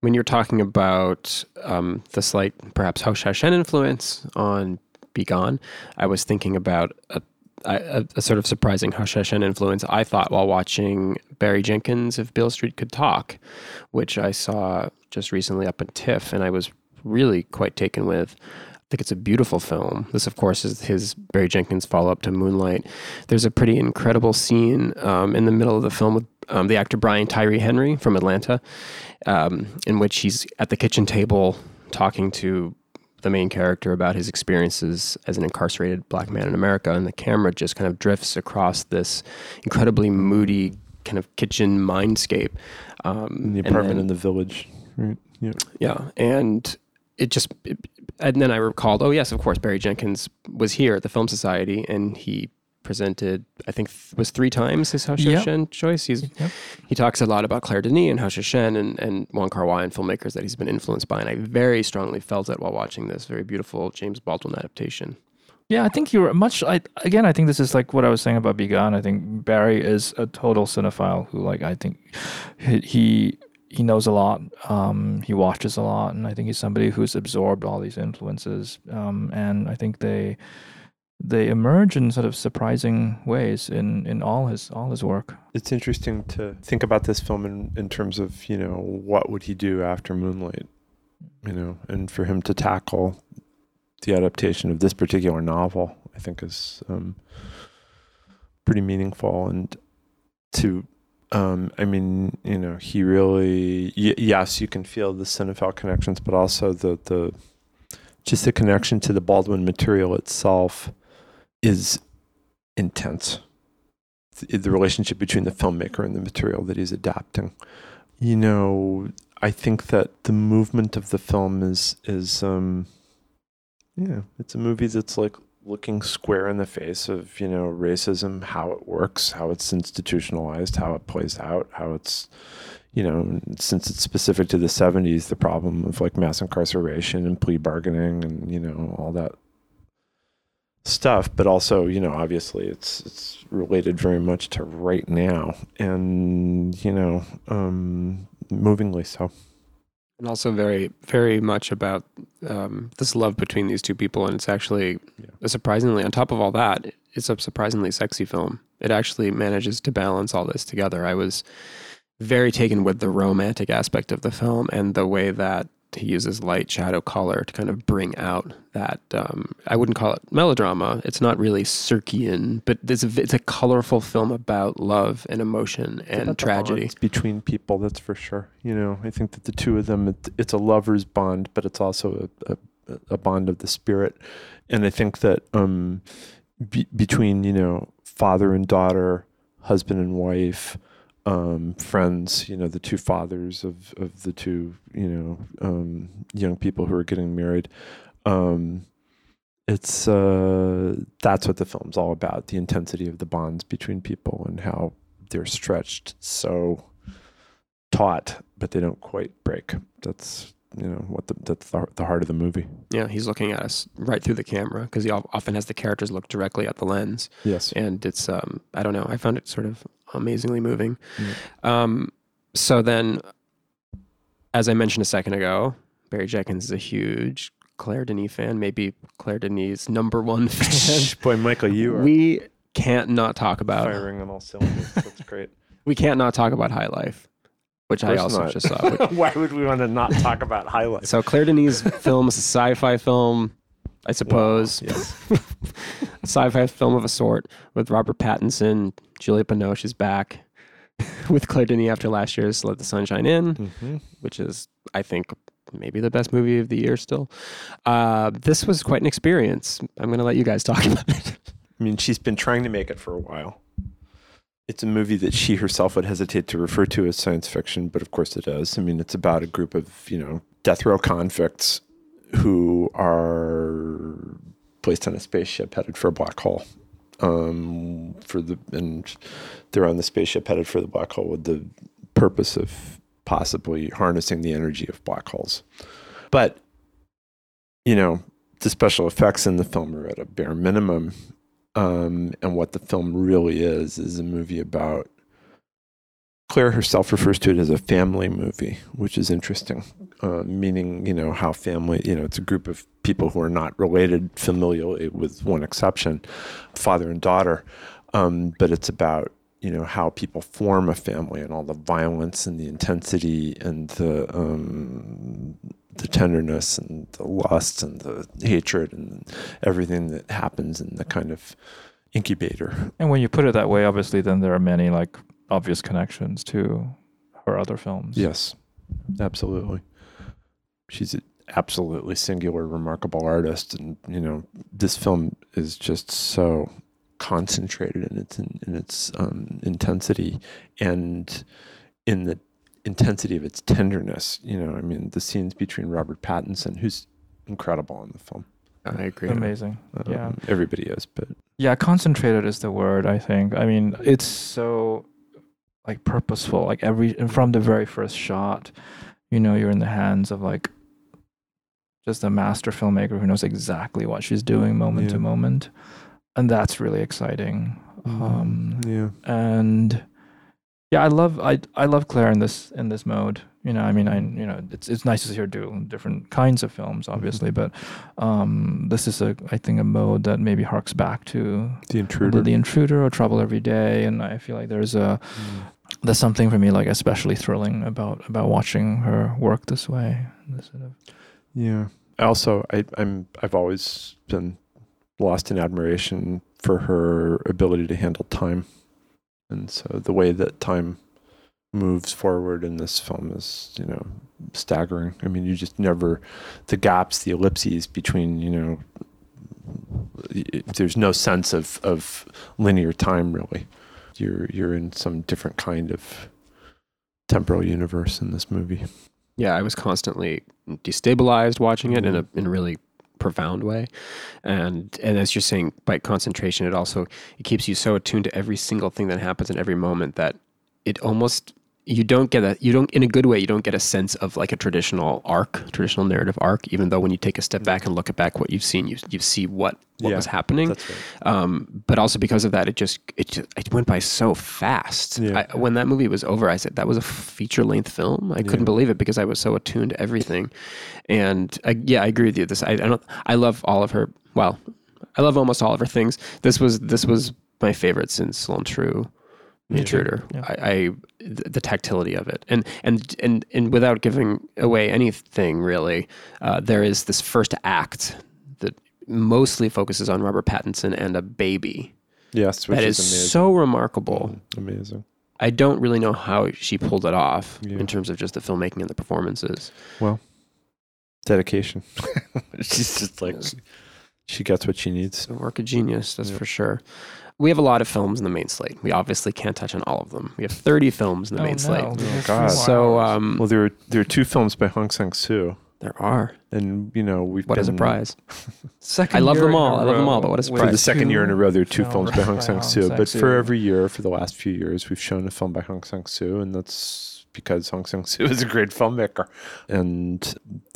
When you're talking about the slight, perhaps, Haushaushen influence on Be Gone, I was thinking about a sort of surprising Haushaushen influence, I thought, while watching Barry Jenkins' If Beale Street Could Talk, which I saw just recently up at TIFF, and I was really quite taken with. I think it's a beautiful film. This, of course, is his Barry Jenkins follow-up to Moonlight. There's a pretty incredible scene in the middle of the film with the actor Brian Tyree Henry from Atlanta, in which he's at the kitchen table talking to the main character about his experiences as an incarcerated black man in America, and the camera just kind of drifts across this incredibly moody kind of kitchen mindscape. In the apartment in the village, right? Yeah. Yeah, and it just... And then I recalled, oh yes, of course, Barry Jenkins was here at the Film Society, and he presented, I think, was 3 times his Haushaushen choice. He talks a lot about Claire Denis and Haushaushen and Wong Kar-wai and filmmakers that he's been influenced by, and I very strongly felt it while watching this very beautiful James Baldwin adaptation. Yeah, I think you were much... I think this is like what I was saying about Be Gone. I think Barry is a total cinephile who, like, I think he knows a lot, he watches a lot, and I think he's somebody who's absorbed all these influences, and I think they emerge in sort of surprising ways in all his work. It's interesting to think about this film in terms of, you know, what would he do after Moonlight, you know, and for him to tackle the adaptation of this particular novel, I think is pretty meaningful, and to... I mean, you know, he really, yes, you can feel the cinephile connections, but also the connection to the Baldwin material itself is intense. The relationship between the filmmaker and the material that he's adapting. You know, I think that the movement of the film is yeah, it's a movie that's like looking square in the face of, you know, racism, how it works, how it's institutionalized, how it plays out, how it's, you know, since it's specific to the 70s, the problem of like mass incarceration and plea bargaining and, you know, all that stuff. But also, you know, obviously it's related very much to right now and, you know, movingly so. And also very, very much about this love between these two people. And it's actually a surprisingly, on top of all that, it's a surprisingly sexy film. It actually manages to balance all this together. I was very taken with the romantic aspect of the film and the way that he uses light, shadow, color to kind of bring out that, I wouldn't call it melodrama. It's not really Circean, but it's a colorful film about love and emotion and tragedy. It's between people, that's for sure. You know, I think that the two of them, it's a lover's bond, but it's also a bond of the spirit. And I think that between, you know, father and daughter, husband and wife, friends, you know, the two fathers of the two, you know, young people who are getting married. It's that's what the film's all about, the intensity of the bonds between people and how they're stretched so taut, but they don't quite break. That's, you know, that's the heart of the movie. Yeah, he's looking at us right through the camera because he often has the characters look directly at the lens. Yes. And it's, I don't know, I found it sort of amazingly moving. Mm-hmm. So then, as I mentioned a second ago, Barry Jenkins is a huge Claire Denis fan, maybe Claire Denis' number 1 fan. Boy, Michael, you are. We can't not talk about. Firing on all cylinders. That's great. We can't not talk about High Life, which I also just saw. Why would we want to not talk about High Life? So Claire Denis' film is a sci-fi film, I suppose. Wow. Yes. A sci-fi film of a sort with Robert Pattinson. Julia Binoche is back with Claire Denis after last year's Let the Sunshine In, which is, I think, maybe the best movie of the year still. This was quite an experience. I'm going to let you guys talk about it. I mean, she's been trying to make it for a while. It's a movie that she herself would hesitate to refer to as science fiction, but of course it is. I mean, it's about a group of, you know, death row convicts who are placed on a spaceship headed for a black hole. And they're on the spaceship headed for the black hole with the purpose of possibly harnessing the energy of black holes. But, you know, the special effects in the film are at a bare minimum. And what the film really is a movie about, Claire herself refers to it as a family movie, which is interesting, meaning, you know, how family, you know, it's a group of people who are not related familially with one exception, father and daughter, but it's about, you know, how people form a family and all the violence and the intensity and the tenderness and the lust and the hatred and everything that happens in the kind of incubator. And when you put it that way, obviously, then there are many like obvious connections to her other films. Yes, absolutely. She's an absolutely singular, remarkable artist. And, you know, this film is just so concentrated in its intensity and in the intensity of its tenderness. You know, I mean, the scenes between Robert Pattinson, who's incredible in the film. I agree. Amazing. Yeah. Everybody is, but... Yeah, concentrated is the word, I think. I mean, it's so, like, purposeful. Like, from the very first shot, you know, you're in the hands of, like, just a master filmmaker who knows exactly what she's doing moment to moment. And that's really exciting. And... Yeah, I love Claire in this mode. You know, I mean, it's nice to see her do different kinds of films, obviously, but this is I think a mode that maybe harks back to The Intruder, or Trouble Every Day, and I feel like there's something for me like especially thrilling about watching her work this way. Yeah. Also, I've always been lost in admiration for her ability to handle time. And so the way that time moves forward in this film is, you know, staggering. I mean, you just never, the gaps, the ellipses between, you know, there's no sense of linear time, really. You're in some different kind of temporal universe in this movie. Yeah, I was constantly destabilized watching it in a really profound way, and as you're saying, by concentration, it keeps you so attuned to every single thing that happens in every moment that it almost, you don't get a sense of like a traditional narrative arc, even though when you take a step back and look at back what you've seen, you see what was happening. That's right. But also because of that, it went by so fast. Yeah. When that movie was over, I said that was a feature-length film. I couldn't believe it because I was so attuned to everything. And I agree with you. This I love all of her. Well, I love almost all of her things. This was my favorite since L'Intrus. Intruder. Yeah. I the tactility of it, and without giving away anything really, there is this first act that mostly focuses on Robert Pattinson and a baby. Yes, which is amazing. So remarkable. Amazing. I don't really know how she pulled it off in terms of just the filmmaking and the performances. Well, dedication. She's just like she gets what she needs. A work of genius, that's for sure. We have a lot of films in the main slate. We obviously can't touch on all of them. We have 30 films in the main slate. Oh, God. So, well, there are two films by Hong Sang-soo. There are. And, you know, we've a surprise. I love them all, but what a surprise. For the second year in a row, there are two films by Hong Sang-soo. But for every year, for the last few years, we've shown a film by Hong Sang-soo, and that's because Hong Sang-soo is a great filmmaker. And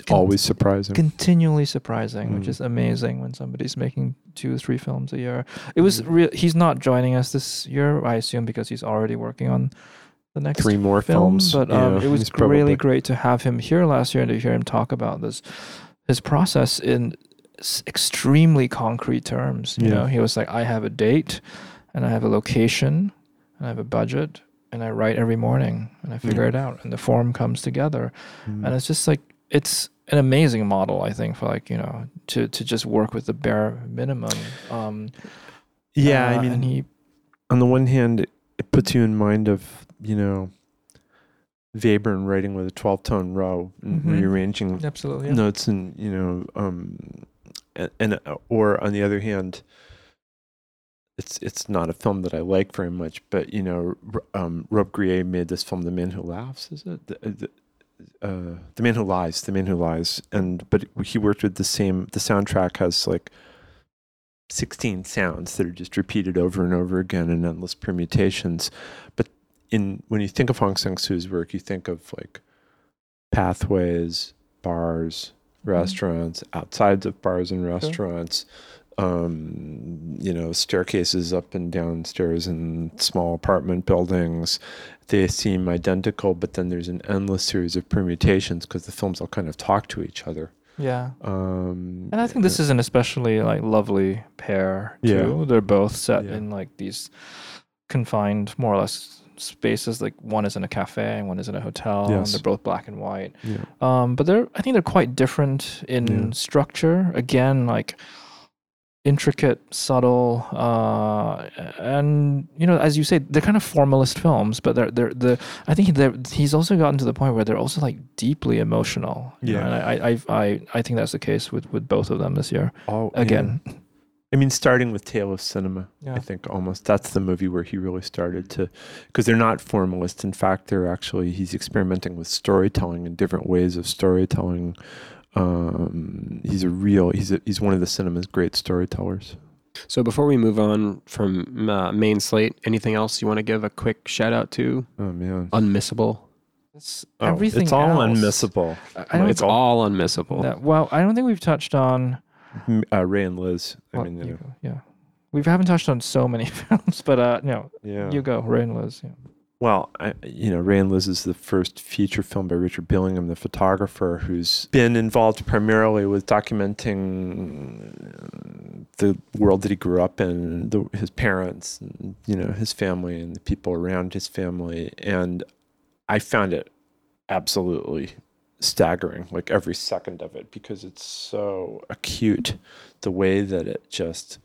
always surprising. Continually surprising, which is amazing when somebody's making 2 or 3 films a year. It was he's not joining us this year, I assume, because he's already working on the next 3 more films. But it was really great to have him here last year and to hear him talk about this, his process in extremely concrete terms. You know, he was like, I have a date and I have a location, and I have a budget, and I write every morning, and I figure it out, and the form comes together. And it's just like, it's an amazing model, I think, for like, you know, to just work with the bare minimum. I mean, on the one hand, it puts you in mind of, you know, Webern writing with a 12-tone row and rearranging notes, and, you know, and or on the other hand, it's not a film that I like very much, but, you know, Rob Grier made this film, The Man Who Laughs, is it? The Man Who Lies, but he worked with the soundtrack has like 16 sounds that are just repeated over and over again in endless permutations. But when you think of Hong Sang-soo's work, you think of like pathways, bars, restaurants, outsides of bars and restaurants, you know, staircases up and down stairs in small apartment buildings. They seem identical, but then there's an endless series of permutations because the films all kind of talk to each other. Yeah. And I think this is an especially like lovely pair too. Yeah. They're both set in like these confined, more or less, spaces. Like one is in a cafe and one is in a hotel, and they're both black and white. Yeah. But I think they're quite different in structure. Again, like intricate, subtle, and, you know, as you say, they're kind of formalist films, but he's also gotten to the point where they're also like deeply emotional. Yeah. And I think that's the case with both of them this year. Oh, again. Yeah. I mean, starting with Tale of Cinema, I think almost that's the movie where he really started to, because they're not formalist. In fact, he's experimenting with storytelling and different ways of storytelling. He's one of the cinema's great storytellers. So before we move on from main slate, anything else you want to give a quick shout out to? Oh man, unmissable. Everything. It's all else. Unmissable. It's all unmissable. I don't think we've touched on. Ray and Liz. We haven't touched on so many films, but you go, Ray and Liz. Yeah. Well, Ray and Liz is the first feature film by Richard Billingham, the photographer, who's been involved primarily with documenting the world that he grew up in, his parents, and, you know, his family, and the people around his family, and I found it absolutely staggering, like every second of it, because it's so acute the way that it just,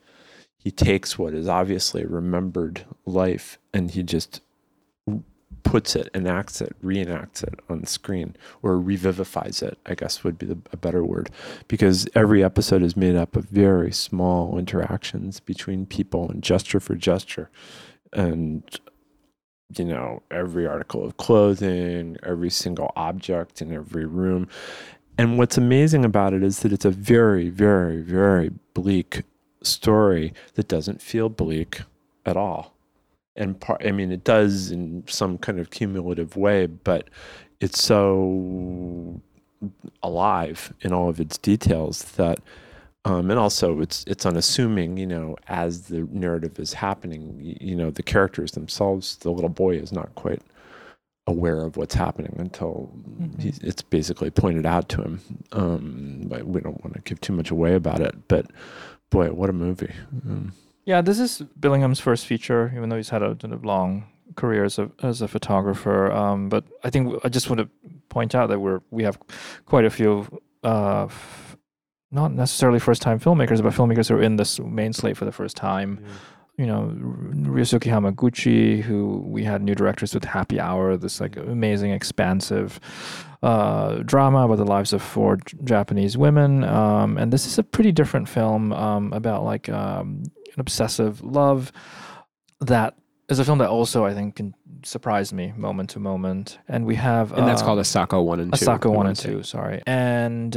he takes what is obviously remembered life and he just puts it, enacts it, reenacts it on the screen, or revivifies it, I guess would be a better word, because every episode is made up of very small interactions between people and gesture for gesture, and, you know, every article of clothing, every single object in every room. And what's amazing about it is that it's a very, very, very bleak story that doesn't feel bleak at all. And it does in some kind of cumulative way, but it's so alive in all of its details that, and also it's unassuming, you know, as the narrative is happening, you know, the characters themselves, the little boy is not quite aware of what's happening until it's basically pointed out to him. But we don't want to give too much away about it, but boy, what a movie. Yeah, this is Billingham's first feature, even though he's had a sort of long career as a photographer. But I think I just want to point out that we have quite a few not necessarily first-time filmmakers, but filmmakers who are in this main slate for the first time. Yeah. You know, Ryosuke Hamaguchi, who we had new directors with Happy Hour, this like amazing, expansive drama about the lives of four Japanese women. And this is a pretty different film about like an obsessive love that is a film that also, I think, can surprise me moment to moment. And we have... and that's called Asako 1 and 2. Asako 1 and 2, sorry. And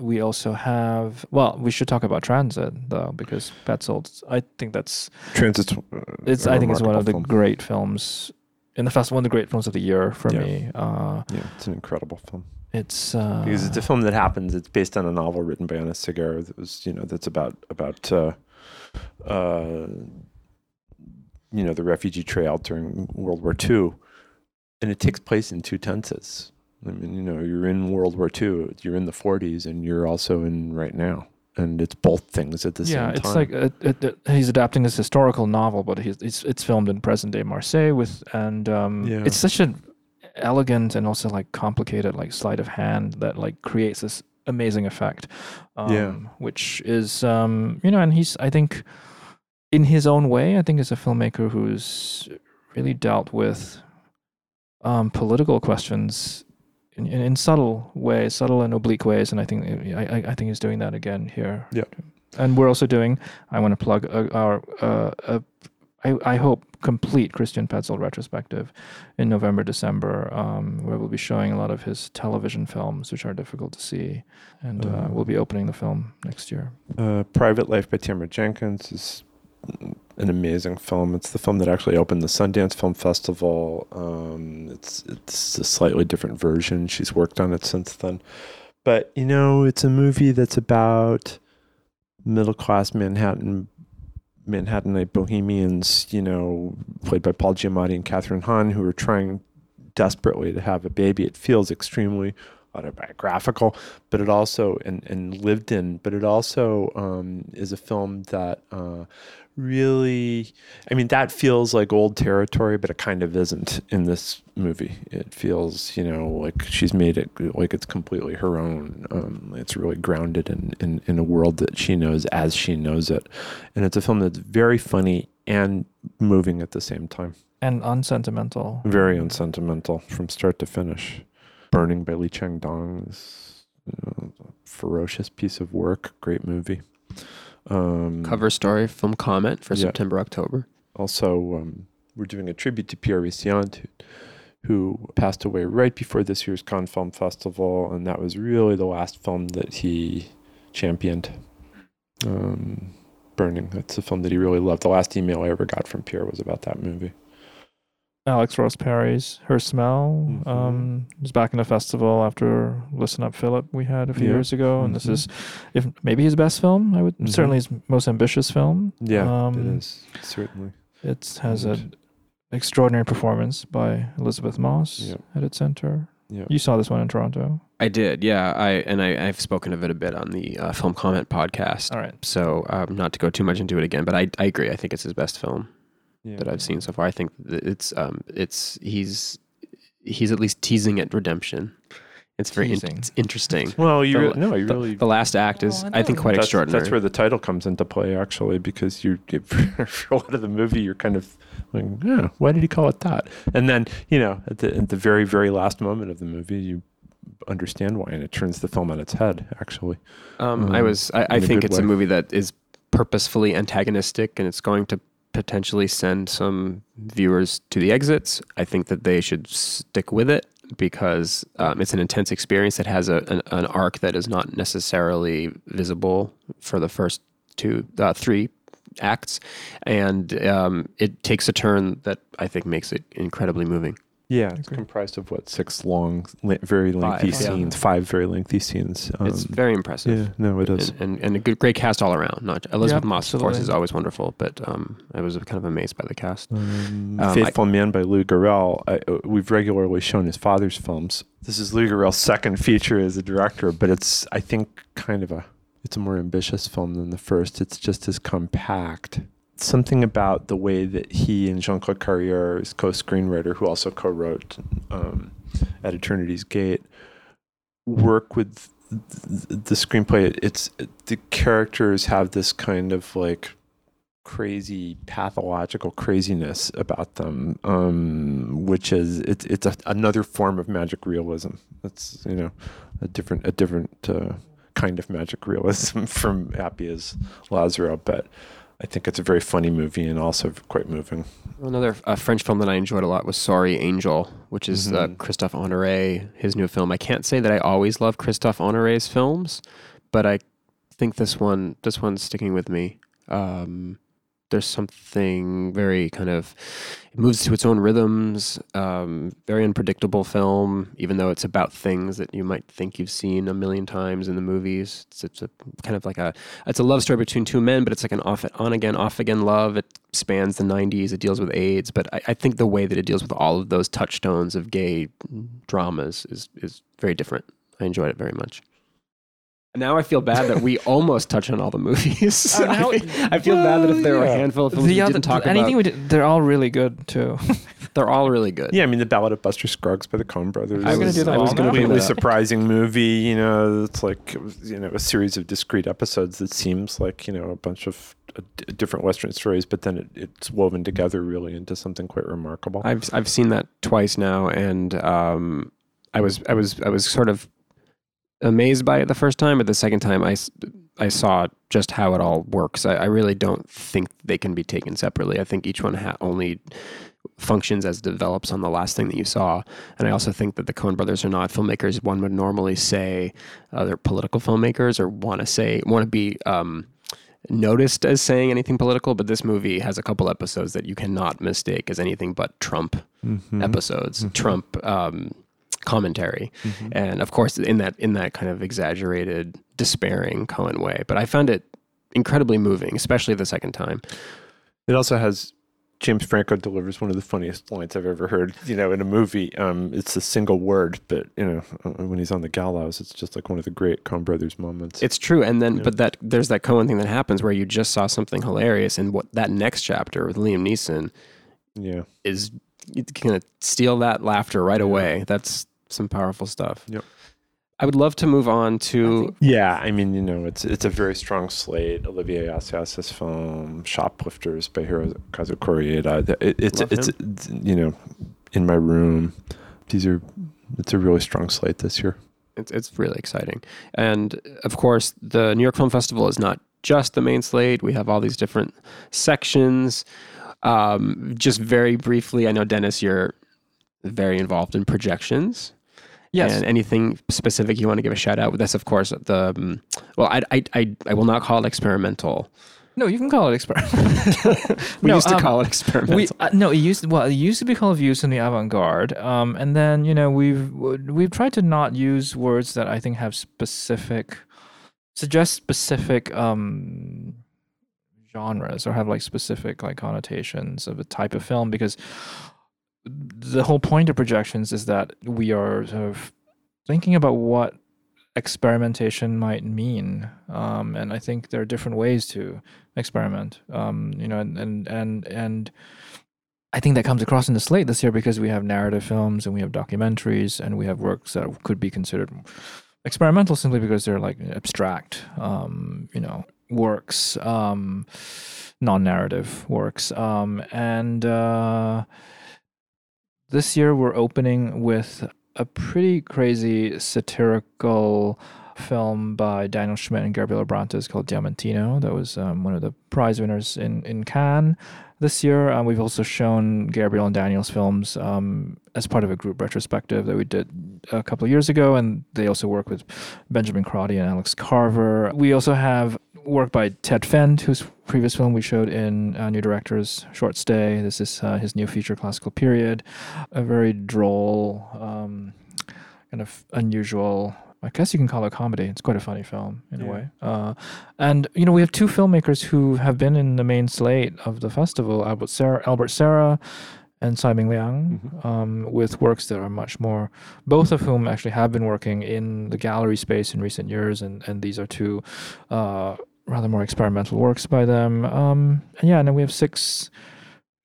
we also have... Well, we should talk about Transit, though, because Petzold... I think that's... Transit's... I think it's one of the great films... in the festival, one of the great films of the year for me. It's an incredible film. It's... because it's a film that happens. It's based on a novel written by Ana Segura that was, you know, that's about you know, the refugee trail during World War II, and it takes place in two tenses. I mean, you know, you're in World War II, you're in the 40s, and you're also in right now. and it's both things at the same time. Yeah, it's like he's adapting this historical novel, but it's filmed in present day Marseille and it's such an elegant and also like complicated like sleight of hand that like creates this amazing effect. Which is and he's, I think, in his own way, I think is a filmmaker who's really dealt with political questions in subtle ways, subtle and oblique ways, and I think he's doing that again here. Yeah, and we're also doing. I want to plug our, I hope, complete Christian Petzold retrospective in November, December, where we'll be showing a lot of his television films, which are difficult to see, and we'll be opening the film next year. Private Life by Tamara Jenkins is an amazing film. It's the film that actually opened the Sundance Film Festival. It's a slightly different version. She's worked on it since then. But, it's a movie that's about middle-class Manhattanite bohemians, played by Paul Giamatti and Catherine Hahn, who are trying desperately to have a baby. It feels extremely autobiographical, but it also, and lived in, but it also is a film that really, that feels like old territory, but it kind of isn't in this movie. It feels, like she's made it, like it's completely her own. It's really grounded in a world that she knows as she knows it. And it's a film that's very funny and moving at the same time. And unsentimental. Very unsentimental from start to finish. Burning by Lee Chang-dong is a ferocious piece of work. Great movie. Cover story from Comment for September, October. Also, we're doing a tribute to Pierre Rissiant, who passed away right before this year's Cannes Film Festival, and that was really the last film that he championed. Burning, that's a film that he really loved. The last email I ever got from Pierre was about that movie. Alex Ross Perry's Her Smell was back in the festival after Listen Up Philip we had a few years ago, and this is maybe his best film. I would certainly his most ambitious film. Yeah, it is certainly. It has an extraordinary performance by Elizabeth Moss at its center. Yeah. You saw this one in Toronto. I did, yeah. I've spoken of it a bit on the Film Comment podcast. All right. So not to go too much into it again, but I agree. I think it's his best film. Yeah. That I've seen so far. I think it's he's at least teasing at redemption. It's very it's interesting. Well, the last act is I think quite extraordinary. That's where the title comes into play actually, because for a lot of the movie you're kind of like, oh, why did he call it that? And then at the very very last moment of the movie you understand why, and it turns the film on its head actually. I think it's a movie that is purposefully antagonistic, and it's going to potentially send some viewers to the exits. I think that they should stick with it because it's an intense experience that has an arc that is not necessarily visible for the first three acts. And it takes a turn that I think makes it incredibly moving. Yeah, it's comprised of six long, very lengthy scenes, five very lengthy scenes. It's very impressive. Yeah, no, it is. And a great cast all around. Not Elizabeth Moss, of course, is always wonderful, but I was kind of amazed by the cast. Faithful Man by Lou Garrel. We've regularly shown his father's films. This is Lou Garrel's second feature as a director, but it's, I think, kind of a more ambitious film than the first. It's just as compact. Something about the way that he and Jean-Claude Carrière, his co-screenwriter, who also co-wrote At Eternity's Gate, work with the screenplay. The characters have this kind of like crazy, pathological craziness about them, which is it's another form of magic realism. It's a different kind of magic realism from Happy as Lazzaro, but I think it's a very funny movie and also quite moving. Another French film that I enjoyed a lot was Sorry Angel, which is Christophe Honoré, his new film. I can't say that I always love Christophe Honoré's films, but I think this one's sticking with me. There's something very kind of, it moves to its own rhythms, very unpredictable film, even though it's about things that you might think you've seen a million times in the movies. It's a kind of like it's a love story between two men, but it's like an off again love. It spans the 90s, it deals with AIDS, but I think the way that it deals with all of those touchstones of gay dramas is very different. I enjoyed it very much. Now I feel bad that we almost touch on all the movies. I feel bad that if there were a handful of films we didn't talk about. Anything we did, they're all really good, too. They're all really good. Yeah, I mean, The Ballad of Buster Scruggs by the Coen Brothers. I was going to do that. It was a completely surprising movie. You know, it's like, you know, a series of discrete episodes that seems like, you know, a bunch of different Western stories, but then it's woven together really into something quite remarkable. I've seen that twice now, and I was sort of amazed by it the first time, but the second time I saw just how it all works. I really don't think they can be taken separately. I think each one only functions as develops on the last thing that you saw. And I also think that the Coen brothers are not filmmakers one would normally say they're political filmmakers or want to be noticed as saying anything political, but this movie has a couple episodes that you cannot mistake as anything but Trump episodes, Trump commentary, and of course in that kind of exaggerated, despairing Coen way. But I found it incredibly moving, especially the second time. It also has James Franco delivers one of the funniest lines I've ever heard, you know, in a movie. It's a single word, but, you know, when he's on the gallows, it's just like one of the great Coen brothers moments. It's true. And then, but there's that Coen thing that happens where you just saw something hilarious, and what that next chapter with Liam Neeson is going to steal that laughter right away. That's some powerful stuff. Yep. I would love to move on to... Yeah, I mean, you know, it's a very strong slate. Olivier Assayas's film, Shoplifters by Hirokazu Koreeda. It's you know, In My Room. It's a really strong slate this year. It's really exciting. And, of course, the New York Film Festival is not just the main slate. We have all these different sections. Just very briefly, I know, Dennis, you're very involved in projections. Yes. And anything specific you want to give a shout out? That's, of course, the... well, I will not call it experimental. No, you can call it experimental. We used to call it experimental. It used to be called Views in the Avant-Garde. And then, you know, we've tried to not use words that I think have suggest specific genres or have, like, specific, like, connotations of a type of film, because... the whole point of projections is that we are sort of thinking about what experimentation might mean, and I think there are different ways to experiment. You know, and I think that comes across in the slate this year, because we have narrative films and we have documentaries and we have works that could be considered experimental simply because they're like abstract, you know, works, non-narrative works, and. This year, we're opening with a pretty crazy satirical film by Daniel Schmidt and Gabriele Brantes called Diamantino. That was one of the prize winners in Cannes this year. We've also shown Gabriele and Daniel's films as part of a group retrospective that we did a couple of years ago, and they also work with Benjamin Crotty and Alex Carver. We also have work by Ted Fend, whose previous film we showed in New Directors Short Stay. This is his new feature, Classical Period. A very droll, kind of unusual, I guess you can call it a comedy. It's quite a funny film in a way. And, you know, we have two filmmakers who have been in the main slate of the festival, Albert Serra and Tsai Ming Liang, with works that are much more, both of whom actually have been working in the gallery space in recent years, and these are two rather more experimental works by them. And then we have 6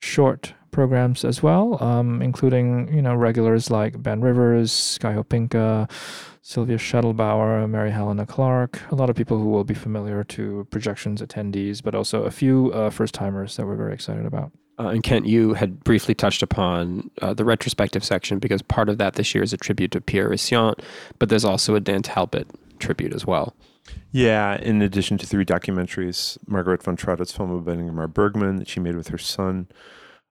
short programs as well, including, you know, regulars like Ben Rivers, Guy Hopinka, Sylvia Schettelbauer, Mary Helena Clark, a lot of people who will be familiar to projections attendees, but also a few first-timers that we're very excited about. And Kent, you had briefly touched upon the retrospective section, because part of that this year is a tribute to Pierre Rusciant, but there's also a Dan Talbot tribute as well. Yeah, in addition to 3 documentaries, Margaret von Trotta's film about Ingmar Bergman that she made with her son,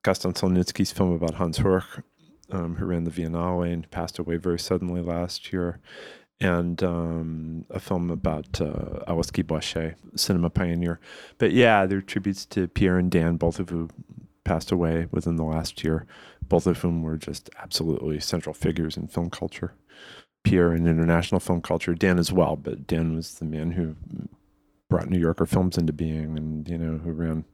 Gaston Solnitzky's film about Hans Horch, who ran the Biennale and passed away very suddenly last year, and a film about Aoski Boische, cinema pioneer. But yeah, there are tributes to Pierre and Dan, both of who passed away within the last year, both of whom were just absolutely central figures in film culture. Pierre in international film culture, Dan as well, but Dan was the man who brought New Yorker films into being, and, you know, who ran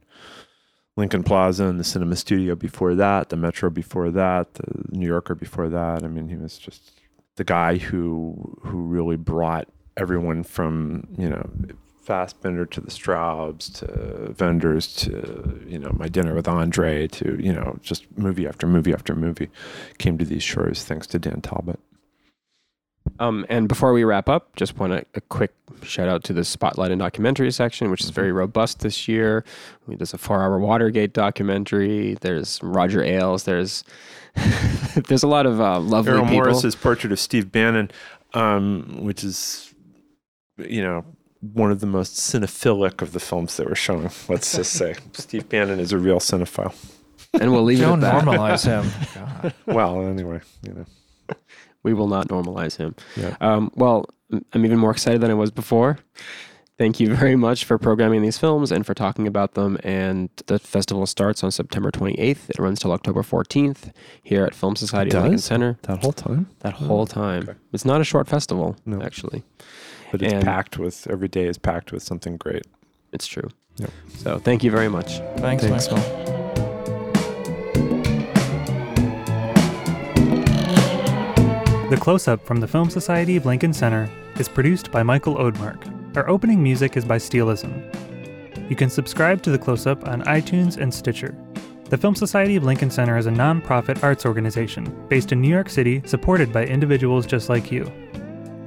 Lincoln Plaza and the Cinema Studio before that, the Metro before that, the New Yorker before that. I mean, he was just the guy who really brought everyone from, you know, Fassbinder to the Straubs to Vendors to, you know, My Dinner with Andre to, you know, just movie after movie after movie came to these shores thanks to Dan Talbot. And before we wrap up, just want a quick shout out to the Spotlight and Documentary section, which is very robust this year. There's a 4-hour Watergate documentary. There's Roger Ailes. There's a lot of lovely Errol people. Errol Morris's portrait of Steve Bannon, which is, you know, one of the most cinephilic of the films that we're showing. Let's just say Steve Bannon is a real cinephile. And we'll leave it at that. Don't normalize him. Well, anyway, you know. We will not normalize him. Yeah. Well, I'm even more excited than I was before. Thank you very much for programming these films and for talking about them. And the festival starts on September 28th. It runs till October 14th here at Film Society Lincoln Center. That whole time? That whole time. Okay. It's not a short festival, actually. But it's packed with, every day is packed with something great. It's true. Yep. So thank you very much. Thanks. Michael. The Close-Up from the Film Society of Lincoln Center is produced by Michael Odemark. Our opening music is by Steelism. You can subscribe to The Close-Up on iTunes and Stitcher. The Film Society of Lincoln Center is a non-profit arts organization based in New York City, supported by individuals just like you.